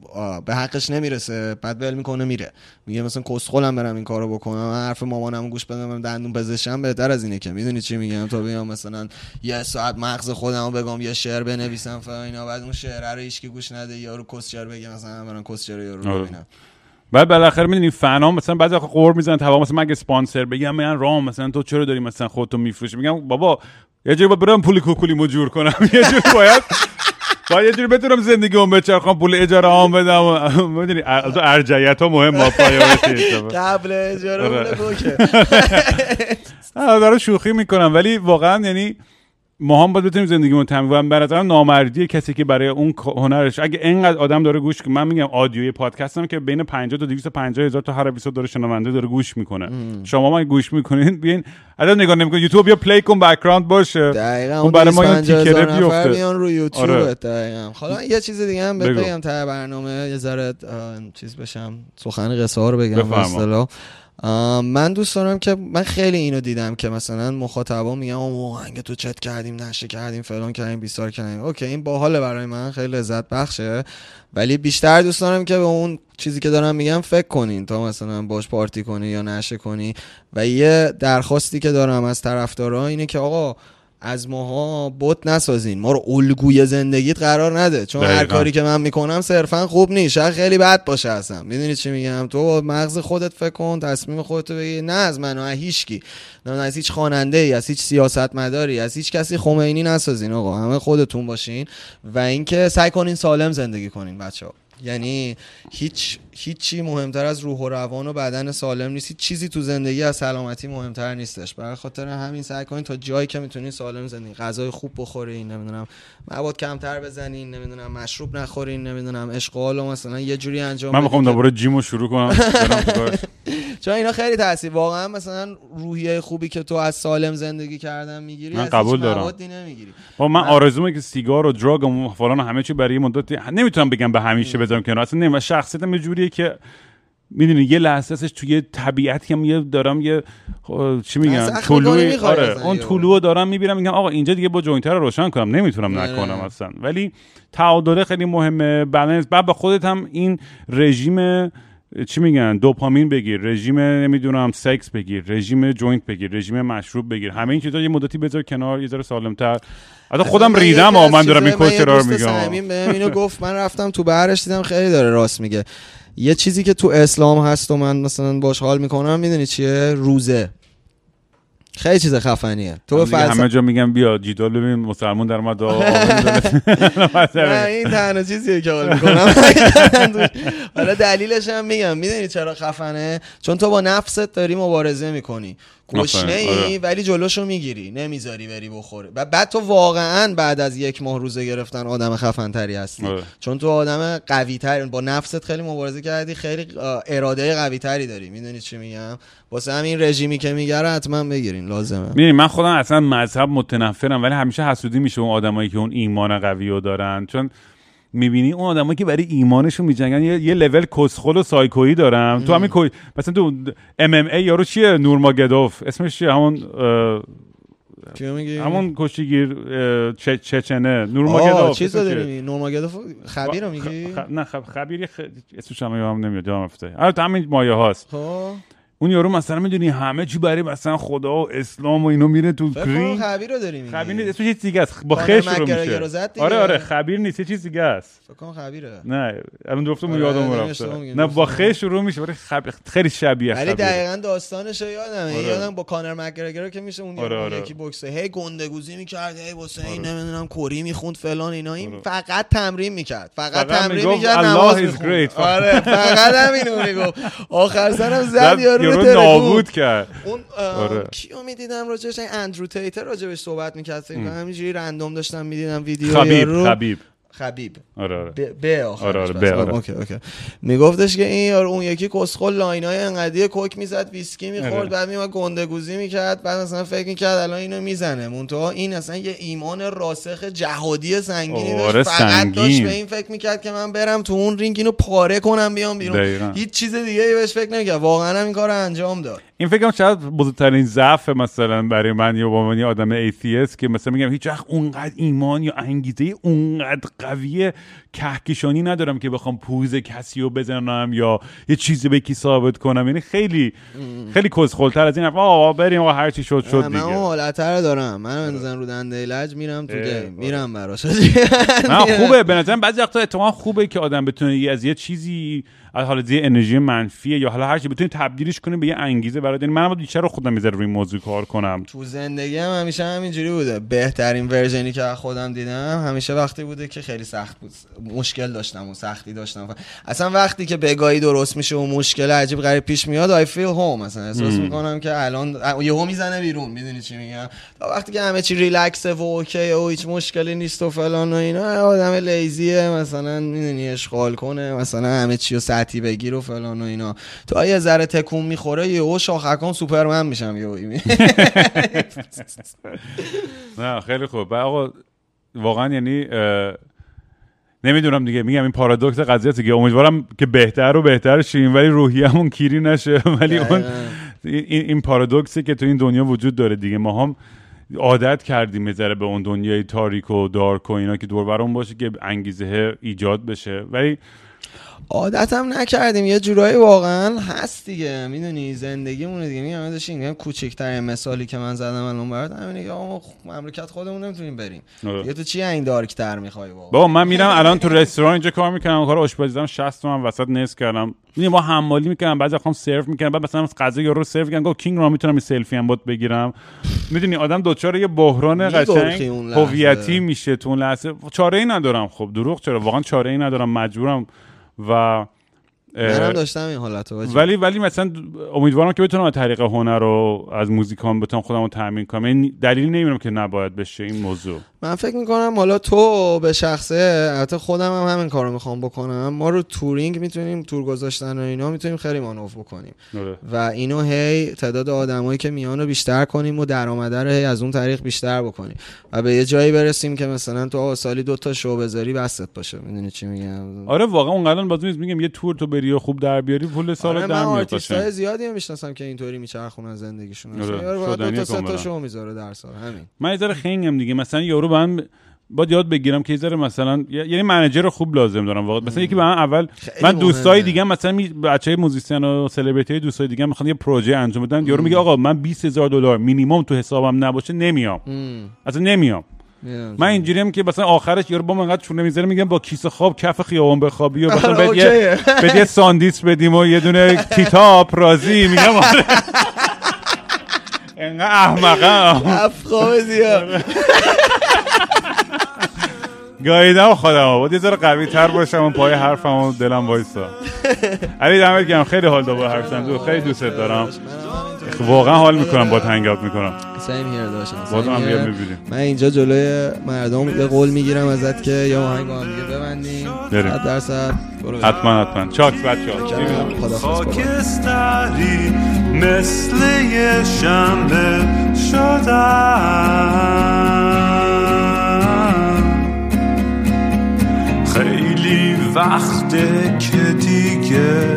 به حقش نمیرسه، بعد بل میکنه میره، میگه مثلا کسخلم برم این کارو بکنم، حرف مامانمو گوش بدم، دندون پزشکم بهتر از اینه که میدونی چی میگم، تا بیام مثلا یه ساعت مغز خودمو بگم یه شعر بنویسم فلان اینا، بعد اون شعر رو هیچ کی گوش نده، یارو کسچر بگه مثلا برام کسچر یارو رو ببینم. بعد بالاخره میدونی فنا مثلا بعضی وقت قور میزنن تمام، مثلا مگه اسپانسر بگم من رام مثلا تو چرا داری مثلا خودتو میفروشی، میگم بابا یه جوری برام پول کوکولی مجور کنم، یه جوری باید باید یه جوری بتونم زندگی اون بچرخم، پول اجاره هم بدم. میدونی از ارجعیت ها مهم ما پایاتی قبل اجاره مونه بوکه. دارم شوخی میکنم ولی واقعا یعنی ما هم باید بتونیم زندگیمون تامین کنیم. براتون نامردیه کسی که برای اون هنرش، اگه اینقدر آدم داره گوش که من میگم آدیوی پادکستم که بین پنجاه تا دویست و پنجاه هزار تا هر بیست داره شنونده داره گوش میکنه. ام. شما ما گوش میکنین بیاین الان نگاه نمیکنین یوتیوب یا پلی کن بک‌گراند باشه. دقیقاً اون برای ما یه تیکره بیفته. میان روی یوتیوب. آره. دقیقاً. حالا یه چیز دیگه هم بگم تا برنامه یه ذره چیز بشم، سخن قصه ها رو بگم به اصطلاح. من دوست دارم که من خیلی اینو دیدم که مثلا مخاطبا میگن آهنگ تو چت کردیم، نشه کردیم، فلان کردیم، بیسار کردیم. اوکی این باحاله، برای من خیلی لذت بخشه، ولی بیشتر دوست دارم که به اون چیزی که دارم میگم فکر کنین تا مثلا باش پارتی کنی یا نشه کنی. و یه درخواستی که دارم از طرفدارا اینه که آقا از ماها بت نسازین، ما رو الگوی زندگیت قرار نده، چون دقیقا. هر کاری که من میکنم صرفا خوب نیست، شاید خیلی بد باشه اصلا. میدونی چی میگم؟ تو مغز خودت فکر کن، تصمیم خودت بگی، نه از من و هیچ کی، نه از هیچ خواننده ای، از هیچ سیاستمداری، از هیچ کسی خمینی نسازین. آقا همه خودتون باشین و اینکه سعی کنین سالم زندگی کنین بچه‌ها. یعنی هیچ هیچی مهمتر از روح و روان و بدن سالم نیست. چیزی تو زندگی از سلامتی مهمتر نیستش. برای خاطر همین سعی کنین تا جایی که میتونین سالم زندگی، غذای خوب بخورین، نمیدونم مواد کمتر بزنین، نمیدونم مشروب نخورین، نمیدونم اشغالو مثلا یه جوری انجام بدین. من میخوام دوباره جیمو شروع کنم. چون اینا خیلی تاثیر واقعا مثلا روحیه خوبی که تو از سالم زندگی کردن میگیری من قبول دارم. موادی نمیگیری. با من, من... آرزومه که سیگار و دراگ و فلان همه چی برای مدتی نمیتونم بگم به همیشه بذارم کنار. اصلا نمیشه. شخصیتم اینجوریه که میدونی یه لحظه اسش توی طبیعت هم یه دارم یه چی میگم طلوعی. آره اون طلوعو دارم میبینم میگم آقا اینجا دیگه با جوینتر رو روشن کنم، نمیتونم نکنم اصلا. ولی تعادل خیلی مهمه، بالانس. بعد با خودت هم این رژیم چی میگن دوپامین بگیر، رژیم نمیدونم سکس بگیر، رژیم جوینت بگیر، رژیم مشروب بگیر، همه این چیزا یه مدتی بذار کنار، یه ذره سالم‌تر. حتی خودم ریدم آ من دارم این کوچرا رو میگم. همین بهم اینو گفت، من رفتم تو بحرش دیدم خیلی داره راست میگه. یه چیزی که تو اسلام هست و من مثلا باش حال میکنم میدونی چیه؟ روزه. خیلی چیز خفنیه. تو به فلسفه همه جا میگم بیا جدال ببین مسلمان در اومد. نه این تنها چیزیه که حال میکنم. حالا دلیلش هم میگم. میدونی چرا خفنه؟ چون تو با نفست داری مبارزه میکنی، گشنه ای ولی جلوشو میگیری، نمیذاری بری بخوری. و بعد تو واقعا بعد از یک ماه روزه گرفتن آدم خفن تری هستی، چون تو آدم قوی تری، با نفست خیلی مبارزه کردی، خیلی اراده قوی تری داری. میدونی چی میگم؟ واسه همین رژیمی که میگه حتما بگیرین، لازمه. میدونی من خودم اصلا مذهب متنفرم، ولی همیشه حسودی میشه اون آدمایی که اون ایمان قویو دارن، چون میبینی اون آدمایی که برای ایمانشون میجنگن یه, یه لول کسخل و سایکویی دارن. ام. تو همین کو... مثلا تو ام ام ای یارو چیه نورماگدوف اسمش چیه همون اه... همون کشتیگیر اه... چه... چچنه نورماگدوف چیز داریم نورماگدوف خبیرو میگی خ... نه خب خبیر خ... اسمش هم یادم نمیاد یادم افتاد. البته همین مایه هاست ها. اون یارو مثلا میدونی همه چی برای مثلا خدا و اسلام و اینو میره تو گرین. خبیر رو داریم. خبیر نیست، اسمش چیز دیگه است. با خش رو میشه. آره آره خبیر نیست، چیز دیگه است. فکر کنم خبیره. نه الان گفتم یادم رفت. نه با خش رو میشه، ولی خبیر خیلی شبیه خبیره. ولی دقیقاً داستانش یادمه. آره. یادم با کانر مک‌گرگر که میشه اون آره آره. یکی بوکسه هی گندگوزی میکرد، هی واسه این نمیدونم کری میخوند فلان اینا، این فقط تمرین میکرد. فقط تمرین میکرد، نماز میخوند. آره فقط همین میگفت. آخر سرم زد یارو رو نابود کرد. اون آره. کیو میدیدم راجعش؟ اندرو تیتر راجعش صحبت می‌کرد. همینجوری رندوم داشتم میدیدم ویدیو خبیب رو. خبیب خبیب آره آره به آخر آره آره به آره. اوکی اوکی میگفتش که این یارو اون یکی کسخل لاینای انقدی کوک میزد، ویسکی میخورد، آره. بعد میومد گندگوزی میکرد، بعد مثلا فکر میکرد الان اینو میزنه. منتها این اصلا یه ایمان راسخ جهادی سنگینی داشت. آره فقط سنگین. داشت به این فکر میکرد که من برم تو اون رینگ اینو پاره کنم بیام بیرون، هیچ چیز دیگه ای بهش فکر نمیکرد. واقعا هم این کارو انجام داد. این فکرم شاید بزرگترین ضعف مثلا برای من یا با من یه آدم ایتیست که مثلا میگم هیچ وقت اونقدر ایمان یا انگیزه اونقدر قویه کهکشانی ندارم که بخوام پوز کسی رو بزنم یا یه چیزی به کی ثابت کنم. یعنی خیلی خیلی کسخل‌تر از این حرف آقا بریم آقا هر چی شد شد دیگه. من اون حالت‌تر دارم، من مثلا رو دنده لج میرم تو گیم میرم براش. من خوبه به نظرم بعضی وقتا اتفاقا خوبه که آدم بتونه از یه چیزی از حالت انرژی منفی یا حالا هر چی بتونه تبدیلش کنه به یه انگیزه برات، یعنی منم بیشتر خودم میذارم روی موضوع کار کنم. تو زندگیم هم همیشه همینجوری بوده. بهترین ورژنی که از خودم دیدم همیشه وقتی بوده که خیلی سخت بود، مشکل داشتم و سختی داشتم. اصلا وقتی که بگاهی درست میشه و مشکل عجیب غریب پیش میاد، آی فیل هوم، مثلا احساس میکنم که الان یهو میزنه بیرون، میدونی چی میگم؟ تا وقتی که همه چی ریلکسه و اوکیه و هیچ مشکلی نیست و فلان و اینا، آدم لیزیه مثلا، میدونی، اشغال کنه مثلا، همه چی رو سطحی بگیر و فلان و اینا. تا یه ذره تکون میخوره یهو شاخکان سوپرمن میشم یهو. نه خیلی خوب آقا، واقعا یعنی نمیدونم دیگه، میگم این پارادوکس قضیه دیگه. امیدوارم که بهتر و بهتر شیم ولی روحیه‌مون کیری نشه. ولی اون این این پارادوکسی که تو این دنیا وجود داره دیگه، ما هم عادت کردیم میذاره به اون دنیای تاریک و دارک و اینا که دور برامون باشه که انگیزه ایجاد بشه، ولی عادت هم نکردیم. یه جورایی واقعا هست دیگه، میدونی زندگیمونه دیگه. میگم من داشتم میگم کوچیک‌ترین مثالی که من زدم الان برات همینه که آقا مملکت خودمون نمیتونیم بریم. یه تو چی این دارک‌تر می‌خوای واقعا؟ بابا من میرم الان تو رستوران اینجا کار می‌کنم، کار آشپزی دارم، شصت تومن وسط نصف کردم. می‌بینی ما حمالی می‌کنم، بعضی وقتام سرو می‌کنم، بعد مثلا غذا یارو سرو می‌کنم، گفت کینگ رام می‌تونم یه سلفی هم بات بگیرم. میدونی آدم دوچار یه بحران قشنگ هویتی میشه تو اون لحظه. چاره‌ای ندارم. خب دروغ چرا؟ واقعا چاره‌ای ندارم، مجبورم. و منم داشتم این حالت رو، ولی ولی مثلا امیدوارم که بتونم از طریق هنر رو از موزیکام بتونم خودم رو تامین کنم. این دلیل نمیدونم که نباید بشه این موضوع. من فکر میکنم حالا تو به شخصه، البته خودم هم همین کارو میخوام بکنم. ما رو تورینگ میتونیم، تور گذاشتن و اینا میتونیم خیلی مانوف بکنیم نوره. و اینو هی تعداد آدمایی که میان رو بیشتر کنیم و درآمد رو هی از اون طریق بیشتر بکنیم و به یه جایی برسیم که مثلا تو سالی دو تا شو بذاری بسط باشه. میدونی چی میگم؟ آره واقعا اونقدر باز نیست. میگم یه تور تو بری و خوب در بیاری پول سال آره در میاد باشه. من آرتیست‌های زیادی میشناسم که اینطوری میچرخونن زندگیشون. آره دو تا سه تا شو میذاره در سال. همین من ذره خنگم دیگه. مثلا یارو من باید یاد بگیرم که یزاره مثلا، یعنی منیجر خوب لازم دارم واقعا. مثلا یکی به من اول، من دوستای دیگه مثلا بچهای موزیسین و سلبریتی دوستای دیگه میخوان یه پروژه انجام بدن، یارو میگه آقا من بیست هزار دلار مینیمم تو حسابم نباشه نمیام. اصلا نمیام. من اینجوریم که مثلا آخرش یارو با من انقدر چونه میذاره، میگم با کیسه خواب کف خیابون بخوابی و مثلا بد یه بد یه ساندویچ بدیم و یه دونه کتاب رازی. میگم آره انقدر احمقم افخو زیاد گاییدم خودم بود یه ذره قوی تر باشم و پای حرفم و دلم وایسا. علی دمت گرم، خیلی حال داد با حرف زدن، خیلی دوست دارم واقعا، حال میکنم با هنگ اوت میکنم. سیم هیر داشتم بازم بیا میبینیم. من اینجا جلوی مردم یه قول میگیرم ازت که یا آهنگ هم دیگه ببندیم صد درصد. حتما حتما چاکس بچه‌ها. خاکستری مثل یه شنبه شدم، خیلی وقته که دیگه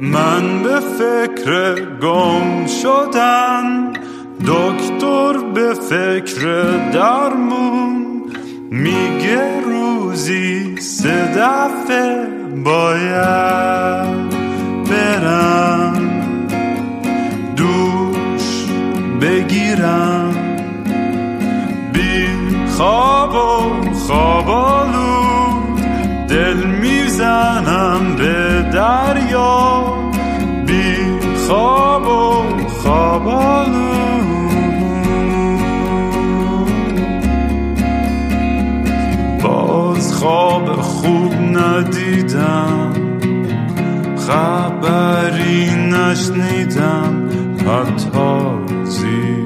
من به فکر گم شدن، دکتر به فکر درمون، میگه روزی سه دفعه باید برم دوش بگیرم، بی خواب و خواب آلود دل میزنم به دریا، بی خواب و خواب آلود باز خواب خوب ندیدم، خبری نشنیدم حتی زیر